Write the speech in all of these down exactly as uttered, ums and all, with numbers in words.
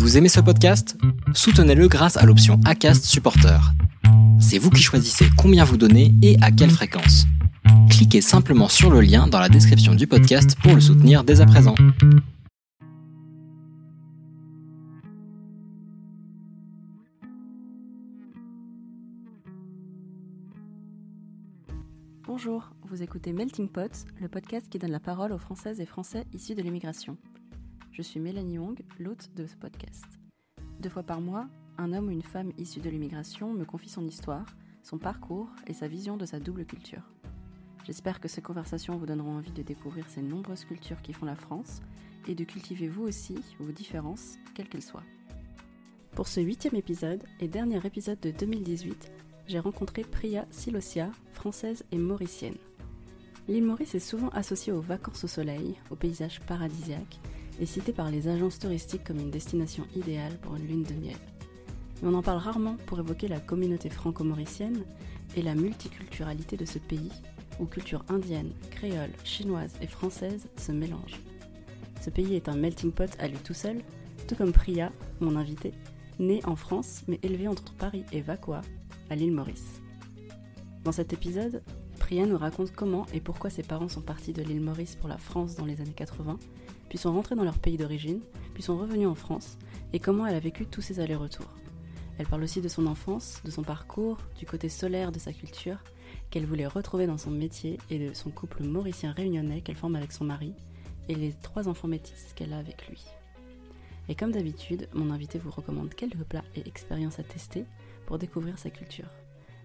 Vous aimez ce podcast ? Soutenez-le grâce à l'option Acast Supporter. C'est vous qui choisissez combien vous donnez et à quelle fréquence. Cliquez simplement sur le lien dans la description du podcast pour le soutenir dès à présent. Bonjour, vous écoutez Melting Pot, le podcast qui donne la parole aux Françaises et Français issus de l'immigration. Je suis Mélanie Hong, l'hôte de ce podcast. Deux fois par mois, un homme ou une femme issue de l'immigration me confie son histoire, son parcours et sa vision de sa double culture. J'espère que ces conversations vous donneront envie de découvrir ces nombreuses cultures qui font la France et de cultiver vous aussi vos différences, quelles qu'elles soient. Pour ce huitième épisode et dernier épisode de deux mille dix-huit, j'ai rencontré Priya Silosia, française et mauricienne. L'île Maurice est souvent associée aux vacances au soleil, aux paysages paradisiaques, et citée par les agences touristiques comme une destination idéale pour une lune de miel. Mais on en parle rarement pour évoquer la communauté franco-mauricienne et la multiculturalité de ce pays, où culture indienne, créole, chinoise et française se mélangent. Ce pays est un melting pot à lui tout seul, tout comme Priya, mon invitée, née en France mais élevée entre Paris et Vacoas, à l'île Maurice. Dans cet épisode, Priya nous raconte comment et pourquoi ses parents sont partis de l'île Maurice pour la France dans les années quatre-vingts, puis sont rentrés dans leur pays d'origine, puis sont revenus en France, et comment elle a vécu tous ces allers-retours. Elle parle aussi de son enfance, de son parcours, du côté solaire de sa culture, qu'elle voulait retrouver dans son métier, et de son couple mauricien-réunionnais qu'elle forme avec son mari, et les trois enfants métis qu'elle a avec lui. Et comme d'habitude, mon invité vous recommande quelques plats et expériences à tester, pour découvrir sa culture.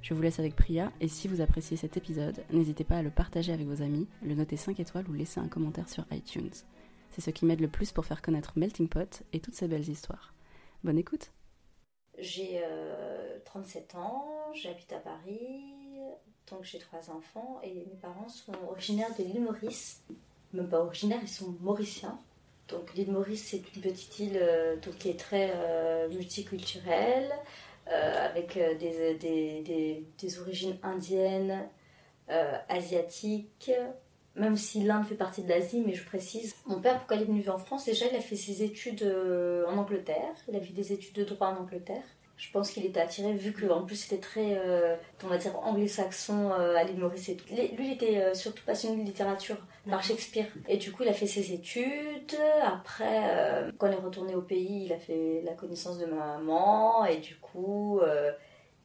Je vous laisse avec Priya, et si vous appréciez cet épisode, n'hésitez pas à le partager avec vos amis, le noter cinq étoiles ou laisser un commentaire sur iTunes. C'est ce qui m'aide le plus pour faire connaître Melting Pot et toutes ces belles histoires. Bonne écoute. J'ai euh, trente-sept ans, j'habite à Paris, donc j'ai trois enfants, et mes parents sont originaires de l'île Maurice. Même pas originaires, ils sont mauriciens. Donc l'île Maurice, c'est une petite île euh, donc, qui est très euh, multiculturelle, Euh, avec euh, des, des, des, des origines indiennes, euh, asiatiques, même si l'Inde fait partie de l'Asie, mais je précise. Mon père, pourquoi il est venu en France ? Déjà, il a fait ses études euh, en Angleterre, il a fait des études de droit en Angleterre. Je pense qu'il était attiré, vu qu'en plus c'était très, euh, on va dire, anglo-saxon euh, à l'île Maurice et tout. Lui, il était euh, surtout passionné de littérature, par Shakespeare. Et du coup, il a fait ses études. Après, euh, quand on est retourné au pays, il a fait la connaissance de ma maman. Et du coup, euh,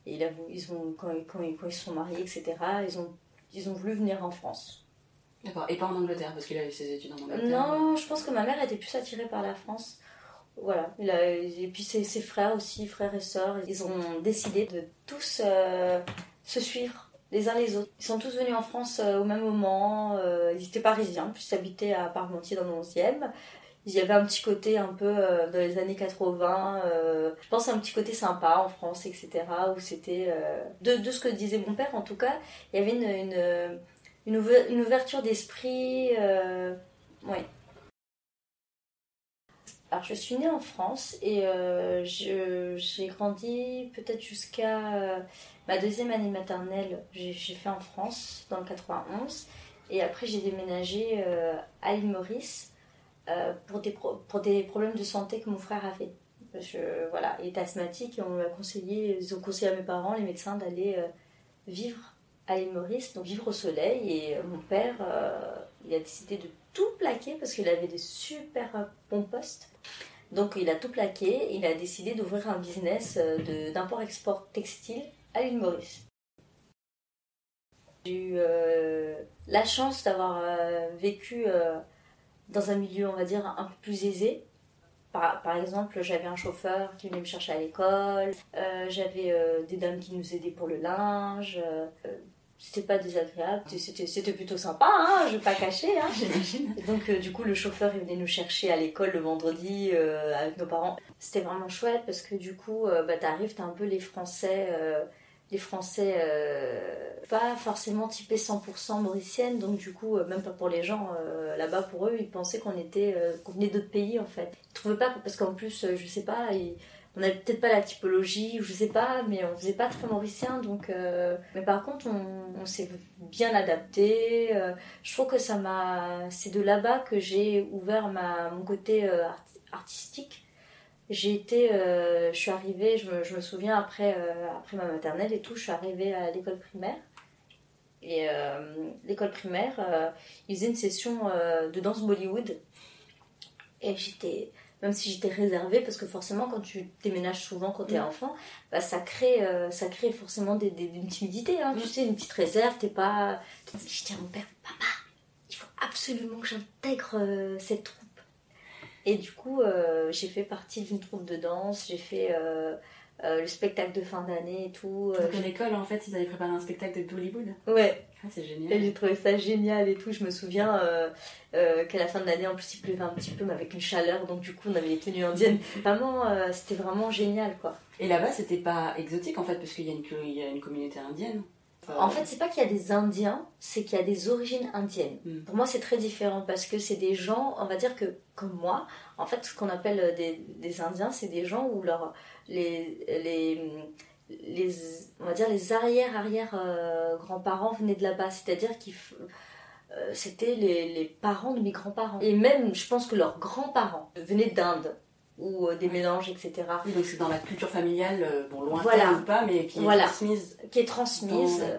il a, ils ont, quand, quand, quand ils se sont mariés, et cetera, ils ont, ils ont voulu venir en France. D'accord, et pas en Angleterre, parce qu'il avait ses études en Angleterre. Non, je pense que ma mère était plus attirée par la France. Voilà, il a, et puis ses, ses frères aussi, frères et sœurs, ils ont décidé de tous euh, se suivre les uns les autres. Ils sont tous venus en France euh, au même moment, euh, ils étaient parisiens, puis ils habitaient à Parmentier dans le onzième. Il y avait un petit côté un peu euh, dans les années quatre-vingts, euh, je pense un petit côté sympa en France, et cetera. Où c'était, euh, de, de ce que disait mon père en tout cas, il y avait une, une, une, ouver, une ouverture d'esprit, euh, ouais. Alors je suis née en France et euh, je, j'ai grandi peut-être jusqu'à euh, ma deuxième année maternelle, j'ai, j'ai fait en France dans le quatre-vingt-onze et après j'ai déménagé euh, à l'île Maurice euh, pour, des pro- pour des problèmes de santé que mon frère avait. Je, voilà, il était asthmatique et on m'a conseillé, ils ont conseillé à mes parents, les médecins, d'aller euh, vivre à l'île Maurice, donc vivre au soleil et euh, mon père euh, il a décidé de tout plaqué parce qu'il avait des super bons postes. Donc il a tout plaqué, il a décidé d'ouvrir un business de, d'import-export textile à l'île Maurice. J'ai eu euh, la chance d'avoir euh, vécu euh, dans un milieu, on va dire, un peu plus aisé. Par, par exemple, j'avais un chauffeur qui venait me chercher à l'école, euh, j'avais euh, des dames qui nous aidaient pour le linge... Euh, C'était pas désagréable, c'était, c'était plutôt sympa, hein, je vais pas cacher. Hein. J'imagine. Donc euh, du coup, le chauffeur, il venait nous chercher à l'école le vendredi euh, avec nos parents. C'était vraiment chouette parce que du coup, euh, bah, t'arrives, t'as un peu les Français, euh, les Français euh, pas forcément typés cent pour cent mauriciennes. Donc du coup, euh, même pas pour les gens euh, là-bas, pour eux, ils pensaient qu'on était, euh, qu'on venait d'autres pays en fait. Ils trouvaient pas, parce qu'en plus, euh, je sais pas... Ils... On n'avait peut-être pas la typologie, ou je sais pas, mais on faisait pas très mauricien, donc... Euh... Mais par contre, on, on s'est bien adapté. Euh... Je trouve que ça m'a... C'est de là-bas que j'ai ouvert ma... mon côté euh, art... artistique. J'ai été, euh, je suis arrivée, je me, je me souviens après, euh, après ma maternelle et tout, je suis arrivée à l'école primaire. Et euh, l'école primaire, euh, ils faisaient une session euh, de danse Bollywood. Et j'étais, même si j'étais réservée, parce que forcément quand tu déménages souvent quand t'es mmh. enfant, bah ça crée, euh, ça crée forcément des, des, une timidité, hein, mmh. tu sais, une petite réserve, t'es pas... Je dis à mon père, papa, il faut absolument que j'intègre euh, cette troupe. Et du coup, euh, j'ai fait partie d'une troupe de danse, j'ai fait euh, euh, le spectacle de fin d'année et tout. Euh, Donc à l'école, en fait, ils avaient préparé un spectacle de Bollywood. Ouais. Ah, c'est génial. Et j'ai trouvé ça génial et tout. Je me souviens euh, euh, qu'à la fin de l'année, en plus, il pleuvait un petit peu, mais avec une chaleur. Donc du coup, on avait les tenues indiennes. Vraiment, euh, c'était vraiment génial, quoi. Et là-bas, c'était pas exotique, en fait, parce qu'il y a une, il y a une communauté indienne. Enfin, en fait, c'est pas qu'il y a des Indiens, c'est qu'il y a des origines indiennes. Mm. Pour moi, c'est très différent parce que c'est des gens, on va dire que, comme moi, en fait, ce qu'on appelle des, des Indiens, c'est des gens où leur, les, les, les, on va dire les arrière-arrière-grands-parents euh, venaient de là-bas. C'est-à-dire qu'ils... Euh, c'était les, les parents de mes grands-parents. Et même, je pense que leurs grands-parents venaient d'Inde. Ou euh, des mélanges, et cetera. Oui, donc c'est dans la culture familiale, euh, bon, lointaine voilà. ou pas, mais qui est voilà. transmise. Qui est transmise euh,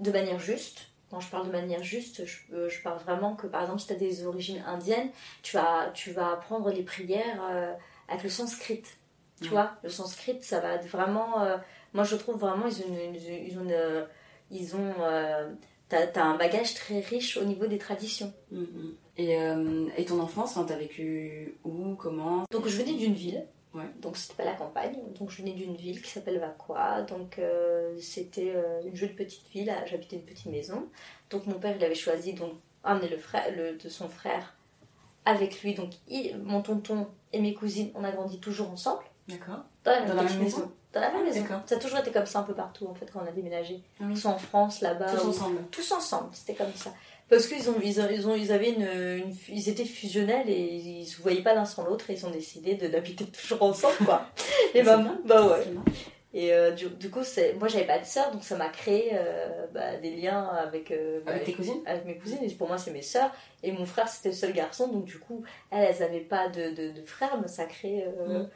de manière juste. Quand je parle de manière juste, je, euh, je parle vraiment que, par exemple, si tu as des origines indiennes, tu vas, tu vas apprendre les prières euh, avec le sanskrit. Tu ouais. vois, le sanskrit, ça va vraiment... Euh, moi, je trouve vraiment, ils ont... Une, ils ont, une, euh, ils ont euh, t'as, t'as un bagage très riche au niveau des traditions. Mm-hmm. Et, euh, et ton enfance, hein, t'as vécu où, comment ? Donc je venais d'une ville, ouais. donc c'était pas la campagne, donc je venais d'une ville qui s'appelle Vacoas, donc euh, c'était euh, une jolie petite ville, j'habitais une petite maison, donc mon père il avait choisi d'emmener le frère, le, de son frère avec lui, donc il, mon tonton et mes cousines, on a grandi toujours ensemble. D'accord. Dans la même, dans la même maison. maison. Dans la même maison. D'accord. Ça a toujours été comme ça un peu partout en fait quand on a déménagé. Mmh. Ils sont en France là-bas. Tous ensemble. Ou... Tous ensemble, c'était comme ça. Parce qu'ils ont, ils ont, ils ont, ils avaient une, une, ils étaient fusionnels et ils ne se voyaient pas l'un sans l'autre et ils ont décidé de, d'habiter toujours ensemble quoi. Les mamans, bah ouais. Et euh, du, du coup, c'est, moi j'avais pas de sœur donc ça m'a créé euh, bah, des liens avec, euh, avec, avec tes cousines, avec mes cousines. Et pour moi c'est mes sœurs et mon frère c'était le seul garçon donc du coup elles, elles avaient pas de, de, de frère mais ça crée. Euh, mmh.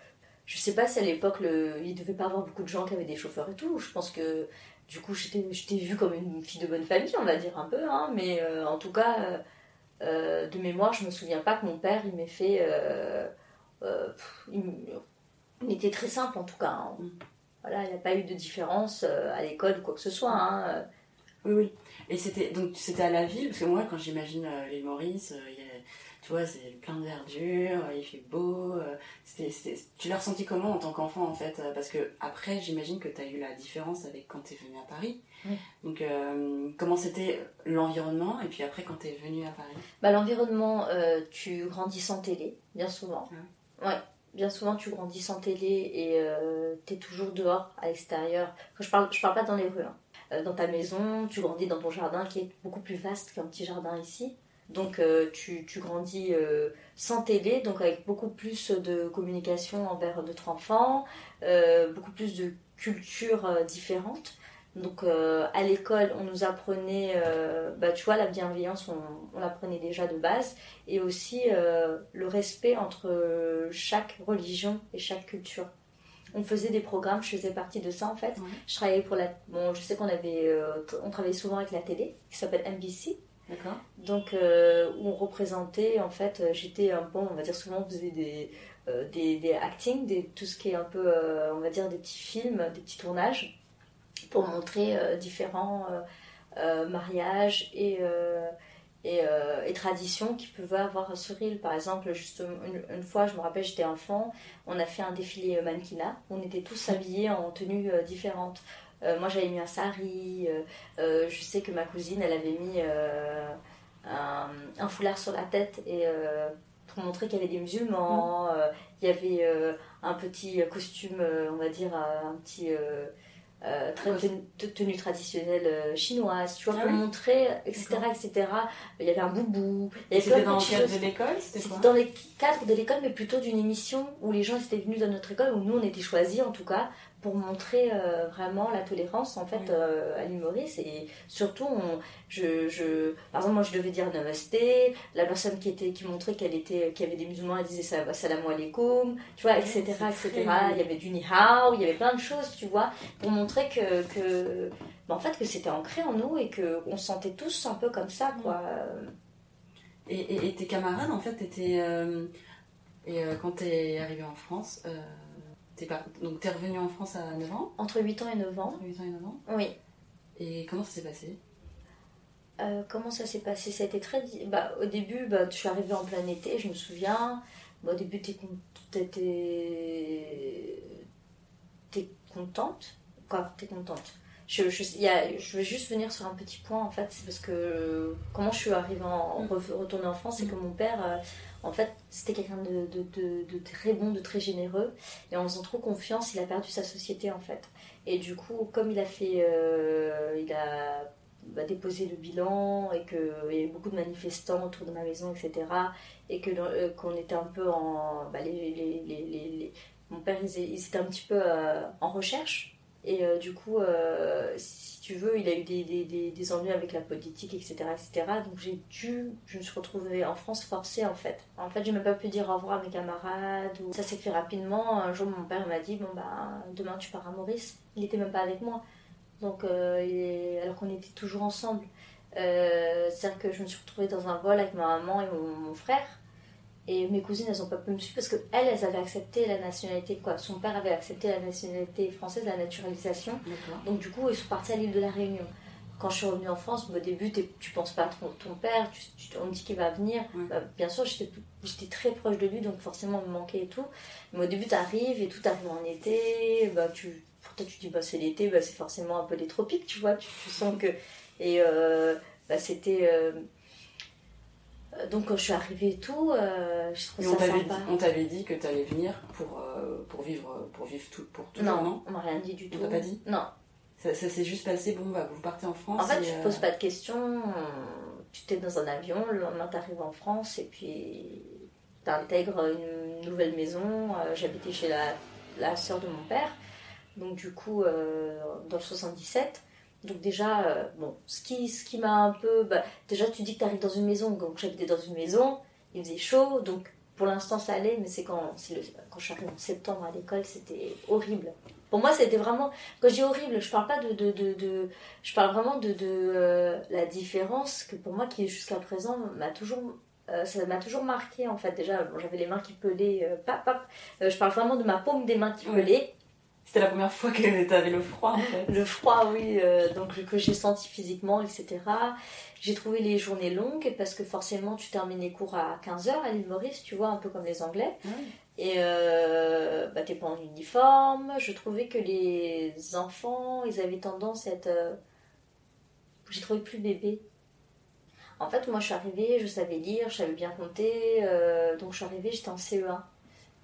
Je sais pas si à l'époque, le... il devait pas avoir beaucoup de gens qui avaient des chauffeurs et tout. Je pense que, du coup, j'étais, j'étais vue comme une fille de bonne famille, on va dire un peu. Hein. Mais euh, en tout cas, euh, euh, de mémoire, je me souviens pas que mon père, il m'ait fait... Euh, euh, pff, il, il était très simple, en tout cas. Hein. Voilà, il n'y a pas eu de différence euh, à l'école ou quoi que ce soit. Hein. Oui, oui. Et c'était, donc, c'était à la ville, parce que moi, quand j'imagine euh, les Maurice, il euh, y a... Tu vois, c'est plein de verdure, il fait beau. C'était, c'était... Tu l'as ressenti comment en tant qu'enfant, en fait ? Parce que après, j'imagine que tu as eu la différence avec quand tu es venue à Paris. Oui. Donc, euh, comment c'était l'environnement ? Et puis après, quand tu es venue à Paris ? Bah, l'environnement, euh, tu grandis sans télé, bien souvent. Ah. Ouais, bien souvent, tu grandis sans télé et euh, tu es toujours dehors, à l'extérieur. Quand je parle, je parle pas dans les rues. Hein. Euh, dans ta maison, tu grandis dans ton jardin qui est beaucoup plus vaste qu'un petit jardin ici. Donc euh, tu, tu grandis euh, sans télé, donc avec beaucoup plus de communication envers d'autres enfants, euh, beaucoup plus de cultures euh, différentes. Donc euh, à l'école, on nous apprenait, euh, bah, tu vois, la bienveillance, on, on l'apprenait déjà de base, et aussi euh, le respect entre chaque religion et chaque culture. On faisait des programmes, je faisais partie de ça en fait. Mmh. Je travaillais pour la, bon, je sais qu'on avait, euh, on travaillait souvent avec la télé, qui s'appelle M B C. D'accord. Donc, euh, où on représentait, en fait, j'étais un bon, on va dire souvent, on faisait des, euh, des, des acting, des, tout ce qui est un peu, euh, on va dire, des petits films, des petits tournages, pour montrer euh, différents euh, euh, mariages et, euh, et, euh, et traditions qui pouvaient avoir sur île. Par exemple, juste une, une fois, je me rappelle, j'étais enfant, on a fait un défilé mannequinat, on était tous habillés en tenues euh, différentes. Euh, moi j'avais mis un sari, euh, euh, je sais que ma cousine elle avait mis euh, un, un foulard sur la tête et, euh, pour montrer qu'il y avait des musulmans, mmh. euh, il y avait euh, un petit costume, euh, on va dire un petit euh, Euh, très tenue, tenue traditionnelle euh, chinoise, tu vois, ah, pour oui. montrer, et cetera, et cetera. Il y avait un boubou. C'était dans le cadre de l'école, c'était, c'était quoi ? Dans les cadres de l'école, mais plutôt d'une émission où les gens étaient venus dans notre école, où nous on était choisis en tout cas, pour montrer euh, vraiment la tolérance en fait oui. euh, à l'humoriste. Et surtout, on, je, je, par exemple, moi je devais dire namasté, la personne qui était, qui montrait qu'elle était, qui avait des musulmans, elle disait salam alaikum, tu vois, et cetera, oui, et cetera. Très... Il y avait du ni hao, il y avait plein de choses, tu vois, pour montrer que, que, ben en fait, que c'était ancré en nous et qu'on se sentait tous un peu comme ça, quoi. Et, et, et tes camarades, en fait, t'étais... Euh, et euh, quand t'es arrivée en France, euh, t'es pas, donc t'es revenue en France à neuf ans ? Entre huit ans et neuf ans. Entre huit ans et neuf ans ? Oui. Et comment ça s'est passé ? euh, Comment ça s'est passé ? Ça a été très... Bah, au début, bah, je suis arrivée en plein été, je me souviens. Bah, au début, t'es, t'étais... t'es contente. Quoi, t'es contente. Je, je, y a, je veux juste venir sur un petit point, en fait, c'est parce que euh, comment je suis arrivée en, en re- retournée en France, c'est que mon père, euh, en fait, c'était quelqu'un de, de, de, de très bon, de très généreux, et en faisant trop confiance, il a perdu sa société, en fait. Et du coup, comme il a fait, euh, il a bah, déposé le bilan, et qu'il y avait beaucoup de manifestants autour de ma maison, et cetera, et que, euh, qu'on était un peu en... Bah, les, les, les, les, les... Mon père, il, il était un petit peu euh, en recherche. Et euh, du coup, euh, si tu veux, il a eu des, des, des, des ennuis avec la politique, et cetera, et cetera. Donc j'ai dû, je me suis retrouvée en France forcée en fait. En fait, j'ai même pas pu dire au revoir à mes camarades. Ou... Ça s'est fait rapidement. Un jour, mon père m'a dit, bon bah, demain tu pars à Maurice. Il était même pas avec moi. Donc, euh, et... alors qu'on était toujours ensemble. Euh, c'est-à-dire que je me suis retrouvée dans un vol avec ma maman et mon, mon frère. Et mes cousines, elles n'ont pas pu me suivre parce qu'elles, elles avaient accepté la nationalité, quoi. Son père avait accepté la nationalité française, la naturalisation. D'accord. Donc du coup, ils sont partis à l'île de la Réunion. Quand je suis revenue en France, au début, tu penses pas à ton, ton père, tu, tu, on me dit qu'il va venir. Ouais. Bah, bien sûr, j'étais, j'étais très proche de lui, donc forcément, on me manquait et tout. Mais au début, t'arrives et tout, t'arrives en été. Bah, tu, pour toi, tu te dis, bah, c'est l'été, bah, c'est forcément un peu les tropiques, tu vois. Tu, tu sens que... Et euh, bah, c'était... Euh, Donc, je suis arrivée et tout, euh, je trouve ça sympa. Dit, on t'avait dit que t'allais venir pour, euh, pour vivre, pour vivre tout, pour tout non, non on m'a rien dit du tout. On t'a pas dit ? Non. Ça, ça s'est juste passé, bon, bah, vous partez en France. En fait, tu ne euh... poses pas de questions, tu t'es dans un avion, le lendemain t'arrives en France et puis t'intègres une nouvelle maison. J'habitais chez la, la sœur de mon père, donc du coup, euh, dans le soixante-dix-sept. Donc déjà, euh, bon, ce qui, ce qui m'a un peu... Bah, déjà, tu dis que tu arrives dans une maison. Donc j'habitais dans une maison, il faisait chaud. Donc pour l'instant, ça allait. Mais c'est quand, c'est le, quand je suis arrivée en septembre à l'école, c'était horrible. Pour moi, c'était vraiment... Quand je dis horrible, je parle pas de... de, de, de je parle vraiment de, de euh, la différence que pour moi, qui jusqu'à présent, m'a toujours... Euh, ça m'a toujours marquée, en fait. Déjà, bon, j'avais les mains qui pelaient. Euh, pap, pap. Euh, je parle vraiment de ma paume des mains qui pelaient. C'était la première fois que t'avais le froid en fait. Le froid, oui, euh, donc que j'ai senti physiquement, et cetera. J'ai trouvé les journées longues parce que forcément tu termines les cours à quinze heures à l'île Maurice, tu vois, un peu comme les Anglais. Mmh. Et euh, bah, t'es pas en uniforme. Je trouvais que les enfants, ils avaient tendance à être. Euh... J'ai trouvé plus bébé. En fait, moi je suis arrivée, je savais lire, je savais bien compter. Euh, donc je suis arrivée, j'étais en C E un.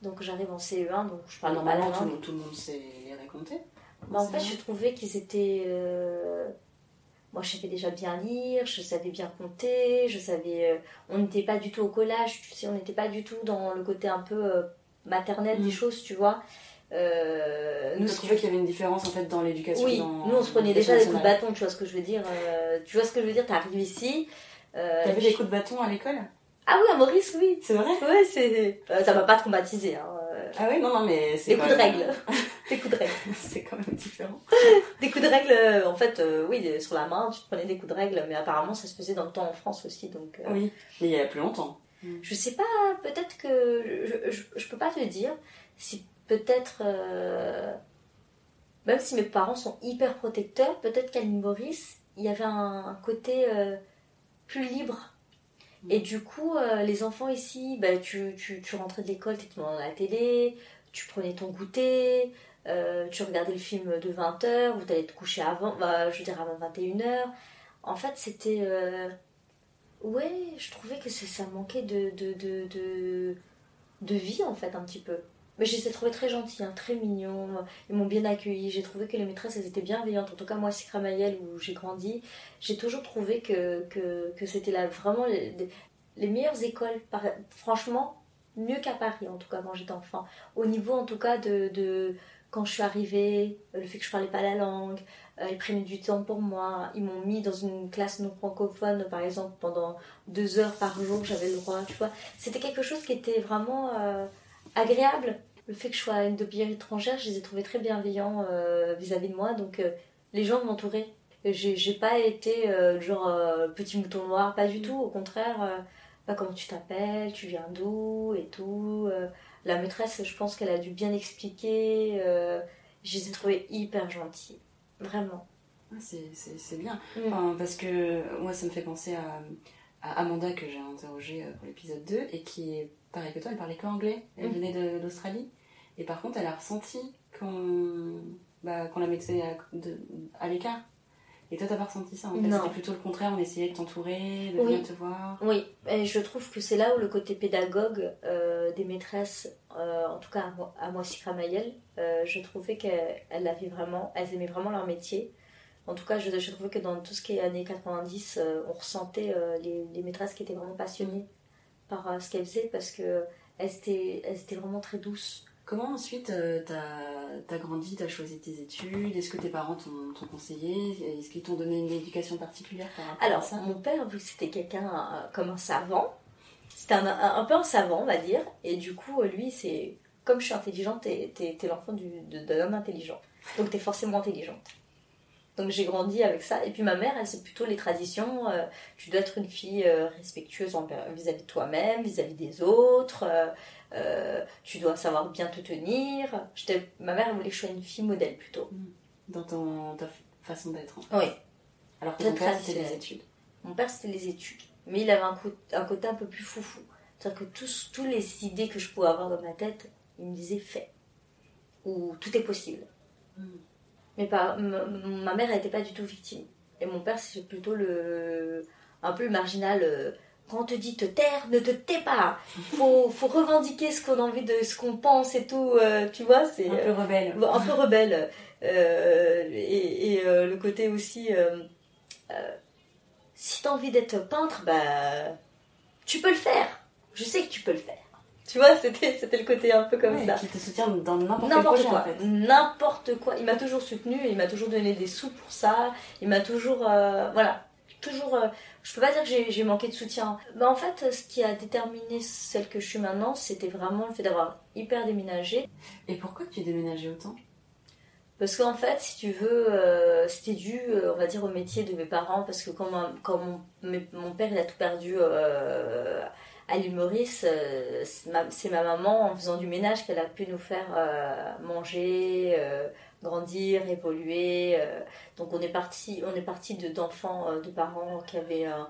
Donc j'arrive en C E un, donc je parlais pas la langue. Tout, tout le monde sait les raconter. Bah, en fait, je trouvais qu'ils étaient... Euh... Moi, je savais déjà bien lire, je savais bien compter, je savais... Euh... On n'était pas du tout au collage, tu sais, on n'était pas du tout dans le côté un peu euh, maternel mmh. des choses, tu vois. Euh... Nous, je trouvais qu'il y avait une différence, en fait, dans l'éducation. Oui, dans... nous, on se prenait déjà des coups de bâton, tu vois ce que je veux dire. Euh... Tu vois ce que je veux dire, t'arrives ici... Euh... T'avais des coups de bâton à l'école ? Ah oui, à Maurice, oui. C'est vrai ? Ouais, c'est... Euh, ça m'a pas traumatisée. Hein. Ah oui, non, non, mais c'est... Des coups de même... règle. Des coups de règle. C'est quand même différent. Des coups de règle, en fait, euh, oui, sur la main, tu te prenais des coups de règle, mais apparemment, ça se faisait dans le temps en France aussi, donc... Euh... Oui, mais il y a plus longtemps. Je sais pas, peut-être que... Je, je, je peux pas te dire si peut-être... Euh... Même si mes parents sont hyper protecteurs, peut-être qu'à l'île Maurice, il y avait un, un côté euh, plus libre. Et du coup, euh, les enfants ici, bah, tu, tu, tu rentrais de l'école, tu étais devant la télé, tu prenais ton goûter, euh, tu regardais le film de vingt heures, ou tu allais te coucher avant, bah, je veux dire avant vingt et une heures. En fait, c'était... Euh... Ouais, je trouvais que ça, ça manquait de, de, de, de, de vie, en fait, un petit peu. Mais je les ai trouvés très gentils, hein, très mignons, ils m'ont bien accueilli. J'ai trouvé que les maîtresses, elles étaient bienveillantes. En tout cas, moi, à Sikramayel, où j'ai grandi, j'ai toujours trouvé que, que, que c'était là, vraiment les, les meilleures écoles, par, franchement, mieux qu'à Paris, en tout cas, quand j'étais enfant. Au niveau, en tout cas, de, de quand je suis arrivée, le fait que je parlais pas la langue, euh, ils prenaient du temps pour moi. Ils m'ont mis dans une classe non francophone, par exemple, pendant deux heures par jour, j'avais le droit, tu vois. C'était quelque chose qui était vraiment... Euh, agréable. Le fait que je sois une de pays étrangère, je les ai trouvés très bienveillants euh, vis-à-vis de moi, donc euh, les gens m'entouraient. J'ai, j'ai pas été euh, genre euh, petit mouton noir, pas du tout, au contraire, euh, bah, comment tu t'appelles, tu viens d'où et tout. Euh, la maîtresse, je pense qu'elle a dû bien expliquer, euh, je les ai trouvés hyper gentils, vraiment. C'est, c'est, c'est bien, mmh. enfin, parce que moi ça me fait penser à, à Amanda que j'ai interrogée pour l'épisode deux et qui est pareil que toi, elle parlait qu'anglais, elle venait de, d'Australie, et par contre elle a ressenti qu'on, bah, qu'on la mettait à, de, à l'écart. Et toi t'as pas ressenti ça en fait, non. C'était plutôt le contraire, on essayait de t'entourer, de oui. venir te voir. Oui, et je trouve que c'est là où le côté pédagogue euh, des maîtresses, euh, en tout cas à Moissy Sikramayel, euh, je trouvais qu'elles avaient vraiment, elles aimaient vraiment leur métier. En tout cas, je, je trouvais que dans tout ce qui est années quatre-vingt-dix, euh, on ressentait euh, les, les maîtresses qui étaient vraiment passionnées par euh, ce qu'elles faisaient parce qu'elles étaient, elles étaient vraiment très douces. Comment ensuite euh, t'as, t'as grandi, t'as choisi tes études ? Est-ce que tes parents t'ont, t'ont conseillé ? Est-ce qu'ils t'ont donné une éducation particulière par rapport Alors, à ça ? Alors, mon père, vu que c'était quelqu'un euh, comme un savant, c'était un, un, un peu un savant, on va dire. Et du coup, lui, c'est comme je suis intelligente, t'es, t'es, t'es l'enfant du, de, d'un homme intelligent. Donc, t'es forcément intelligente. Donc j'ai grandi avec ça. Et puis ma mère, elle, c'est plutôt les traditions. Euh, tu dois être une fille euh, respectueuse en, vis-à-vis de toi-même, vis-à-vis des autres. Euh, euh, tu dois savoir bien te tenir. J'étais, ma mère, elle voulait que je sois une fille modèle plutôt. Dans ton, ta façon d'être. En fait. Oui. Alors que ton père, c'était les études. Mon père, c'était les études. Mais il avait un, co- un côté un peu plus foufou. C'est-à-dire que tous, tous les idées que je pouvais avoir dans ma tête, il me disait « fais ». Ou « tout est possible mm. ». Mais pas, ma, ma mère n'était pas du tout victime. Et mon père, c'est plutôt le, un peu le marginal. Quand on te dit te taire, ne te tais pas. Faut, faut revendiquer ce qu'on a envie de, ce qu'on pense et tout. Euh, tu vois, c'est un peu rebelle. Euh, un peu rebelle. Euh, et et euh, le côté aussi, euh, euh, si t'as envie d'être peintre, bah, tu peux le faire. Je sais que tu peux le faire. Tu vois, c'était, c'était le côté un peu comme ouais, ça. Qui te soutient dans n'importe, n'importe quel projet, quoi. En fait. N'importe quoi. Il m'a toujours soutenu, il m'a toujours donné des sous pour ça. Il m'a toujours... Euh, voilà. Toujours... Euh, je peux pas dire que j'ai, j'ai manqué de soutien. Bah, en fait, ce qui a déterminé celle que je suis maintenant, c'était vraiment le fait d'avoir hyper déménagé. Et pourquoi tu déménageais autant ? Parce qu'en fait, si tu veux, euh, c'était dû, euh, on va dire, au métier de mes parents. Parce que quand, ma, quand mon, mes, mon père, il a tout perdu... Euh, à l'île Maurice, euh, c'est, ma, c'est ma maman, en faisant du ménage, qu'elle a pu nous faire euh, manger, euh, grandir, évoluer. Euh, donc on est parti, on est parti de, d'enfants, euh, de parents qui avaient, euh,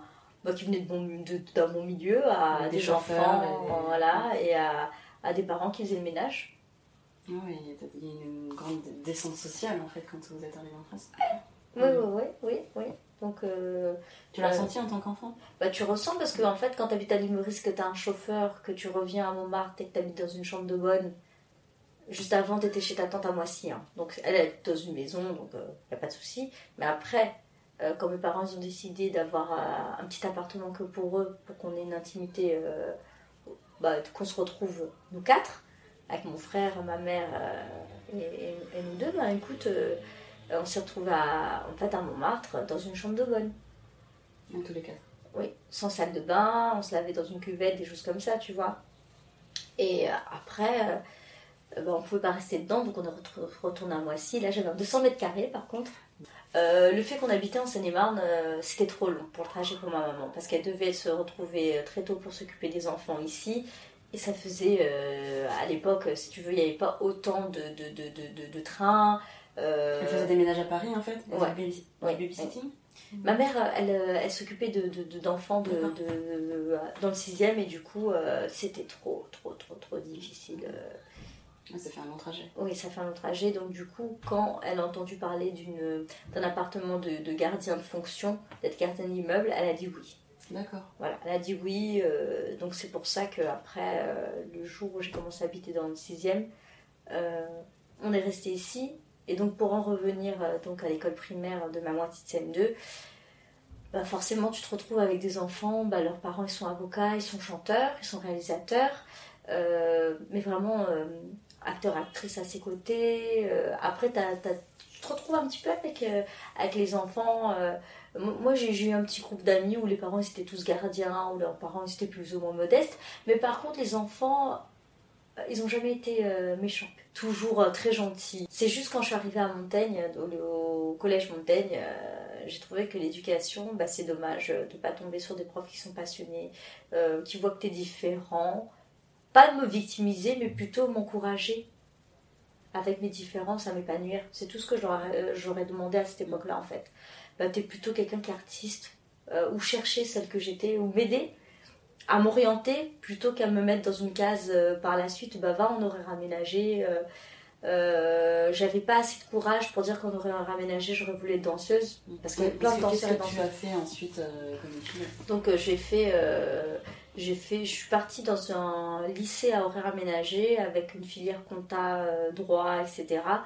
bah, qui venaient de bon, de, d'un bon milieu, à des, des enfants, et... voilà, et à, à des parents qui faisaient le ménage. Oui, il y a une grande descente sociale en fait quand vous êtes arrivé en France. Oui, oui, oui, oui, oui. Donc, euh, tu l'as euh, ressenti en tant qu'enfant ? Bah, tu ressens parce que en fait, quand tu habites à l'île Maurice, que tu as un chauffeur, que tu reviens à Montmartre et que tu habites dans une chambre de bonne, juste avant, tu étais chez ta tante à Moissy. Hein. Donc, elle est dans une maison, donc il euh, n'y a pas de souci. Mais après, euh, quand mes parents ils ont décidé d'avoir euh, un petit appartement que pour eux, pour qu'on ait une intimité, euh, bah, qu'on se retrouve nous quatre, avec mon frère, ma mère euh, et, et, et nous deux, bah écoute. Euh, On s'est retrouvés à, en fait, à Montmartre dans une chambre de bonne. En tous les cas. Oui, sans salle de bain, on se lavait dans une cuvette, des choses comme ça, tu vois. Et après, euh, ben, on ne pouvait pas rester dedans, donc on est retourné à Moissy. Là, j'avais deux cents mètres carrés par contre. Euh, le fait qu'on habitait en Seine-et-Marne, euh, c'était trop long pour le trajet pour ma maman, parce qu'elle devait se retrouver très tôt pour s'occuper des enfants ici. Et ça faisait, euh, à l'époque, si tu veux, il n'y avait pas autant de, de, de, de, de, de trains. Euh... Elle faisait des ménages à Paris en fait, ouais. baby- ouais. babysitting. Ouais. Ma mère, elle, elle s'occupait de, de, de, d'enfants de, de, de, dans le sixième et du coup, euh, c'était trop, trop, trop, trop difficile. Ouais, ça fait un long trajet. Oui, ça fait un long trajet. Donc du coup, quand elle a entendu parler d'une, d'un appartement de, de gardien de fonction, d'être gardien d'immeuble, elle a dit oui. D'accord. Voilà, elle a dit oui, euh, donc c'est pour ça qu'après, euh, le jour où j'ai commencé à habiter dans le sixième, euh, on est resté ici. Et donc pour en revenir euh, donc à l'école primaire de ma moitié de C M deux, bah forcément tu te retrouves avec des enfants, bah leurs parents ils sont avocats, ils sont chanteurs, ils sont réalisateurs, euh, mais vraiment euh, acteurs, actrices à ses côtés. Euh, après t'as, t'as, tu te retrouves un petit peu avec, euh, avec les enfants... Euh, Moi, j'ai, j'ai eu un petit groupe d'amis où les parents ils étaient tous gardiens, où leurs parents ils étaient plus ou moins modestes. Mais par contre, les enfants, ils n'ont jamais été euh, méchants. Toujours euh, très gentils. C'est juste quand je suis arrivée à Montaigne, au, au collège Montaigne, euh, j'ai trouvé que l'éducation, bah, c'est dommage de ne pas tomber sur des profs qui sont passionnés, euh, qui voient que tu es différent. Pas de me victimiser, mais plutôt m'encourager. Avec mes différences, à m'épanouir. C'est tout ce que j'aurais, j'aurais demandé à cette époque-là, en fait. Bah, t'es plutôt quelqu'un qui est artiste, euh, ou chercher celle que j'étais, ou m'aider à m'orienter, plutôt qu'à me mettre dans une case euh, par la suite, bah va, on aurait raménagé. Euh, euh, j'avais pas assez de courage pour dire qu'on aurait raménagé, j'aurais voulu être danseuse, parce qu'il y a plein de danseurs et danseuses. Qu'est-ce que tu as fait ensuite euh, comme études ? Donc euh, j'ai fait... Euh, J'ai fait, je suis partie dans un lycée à horaire aménagé avec une filière compta, euh, droit, et cetera.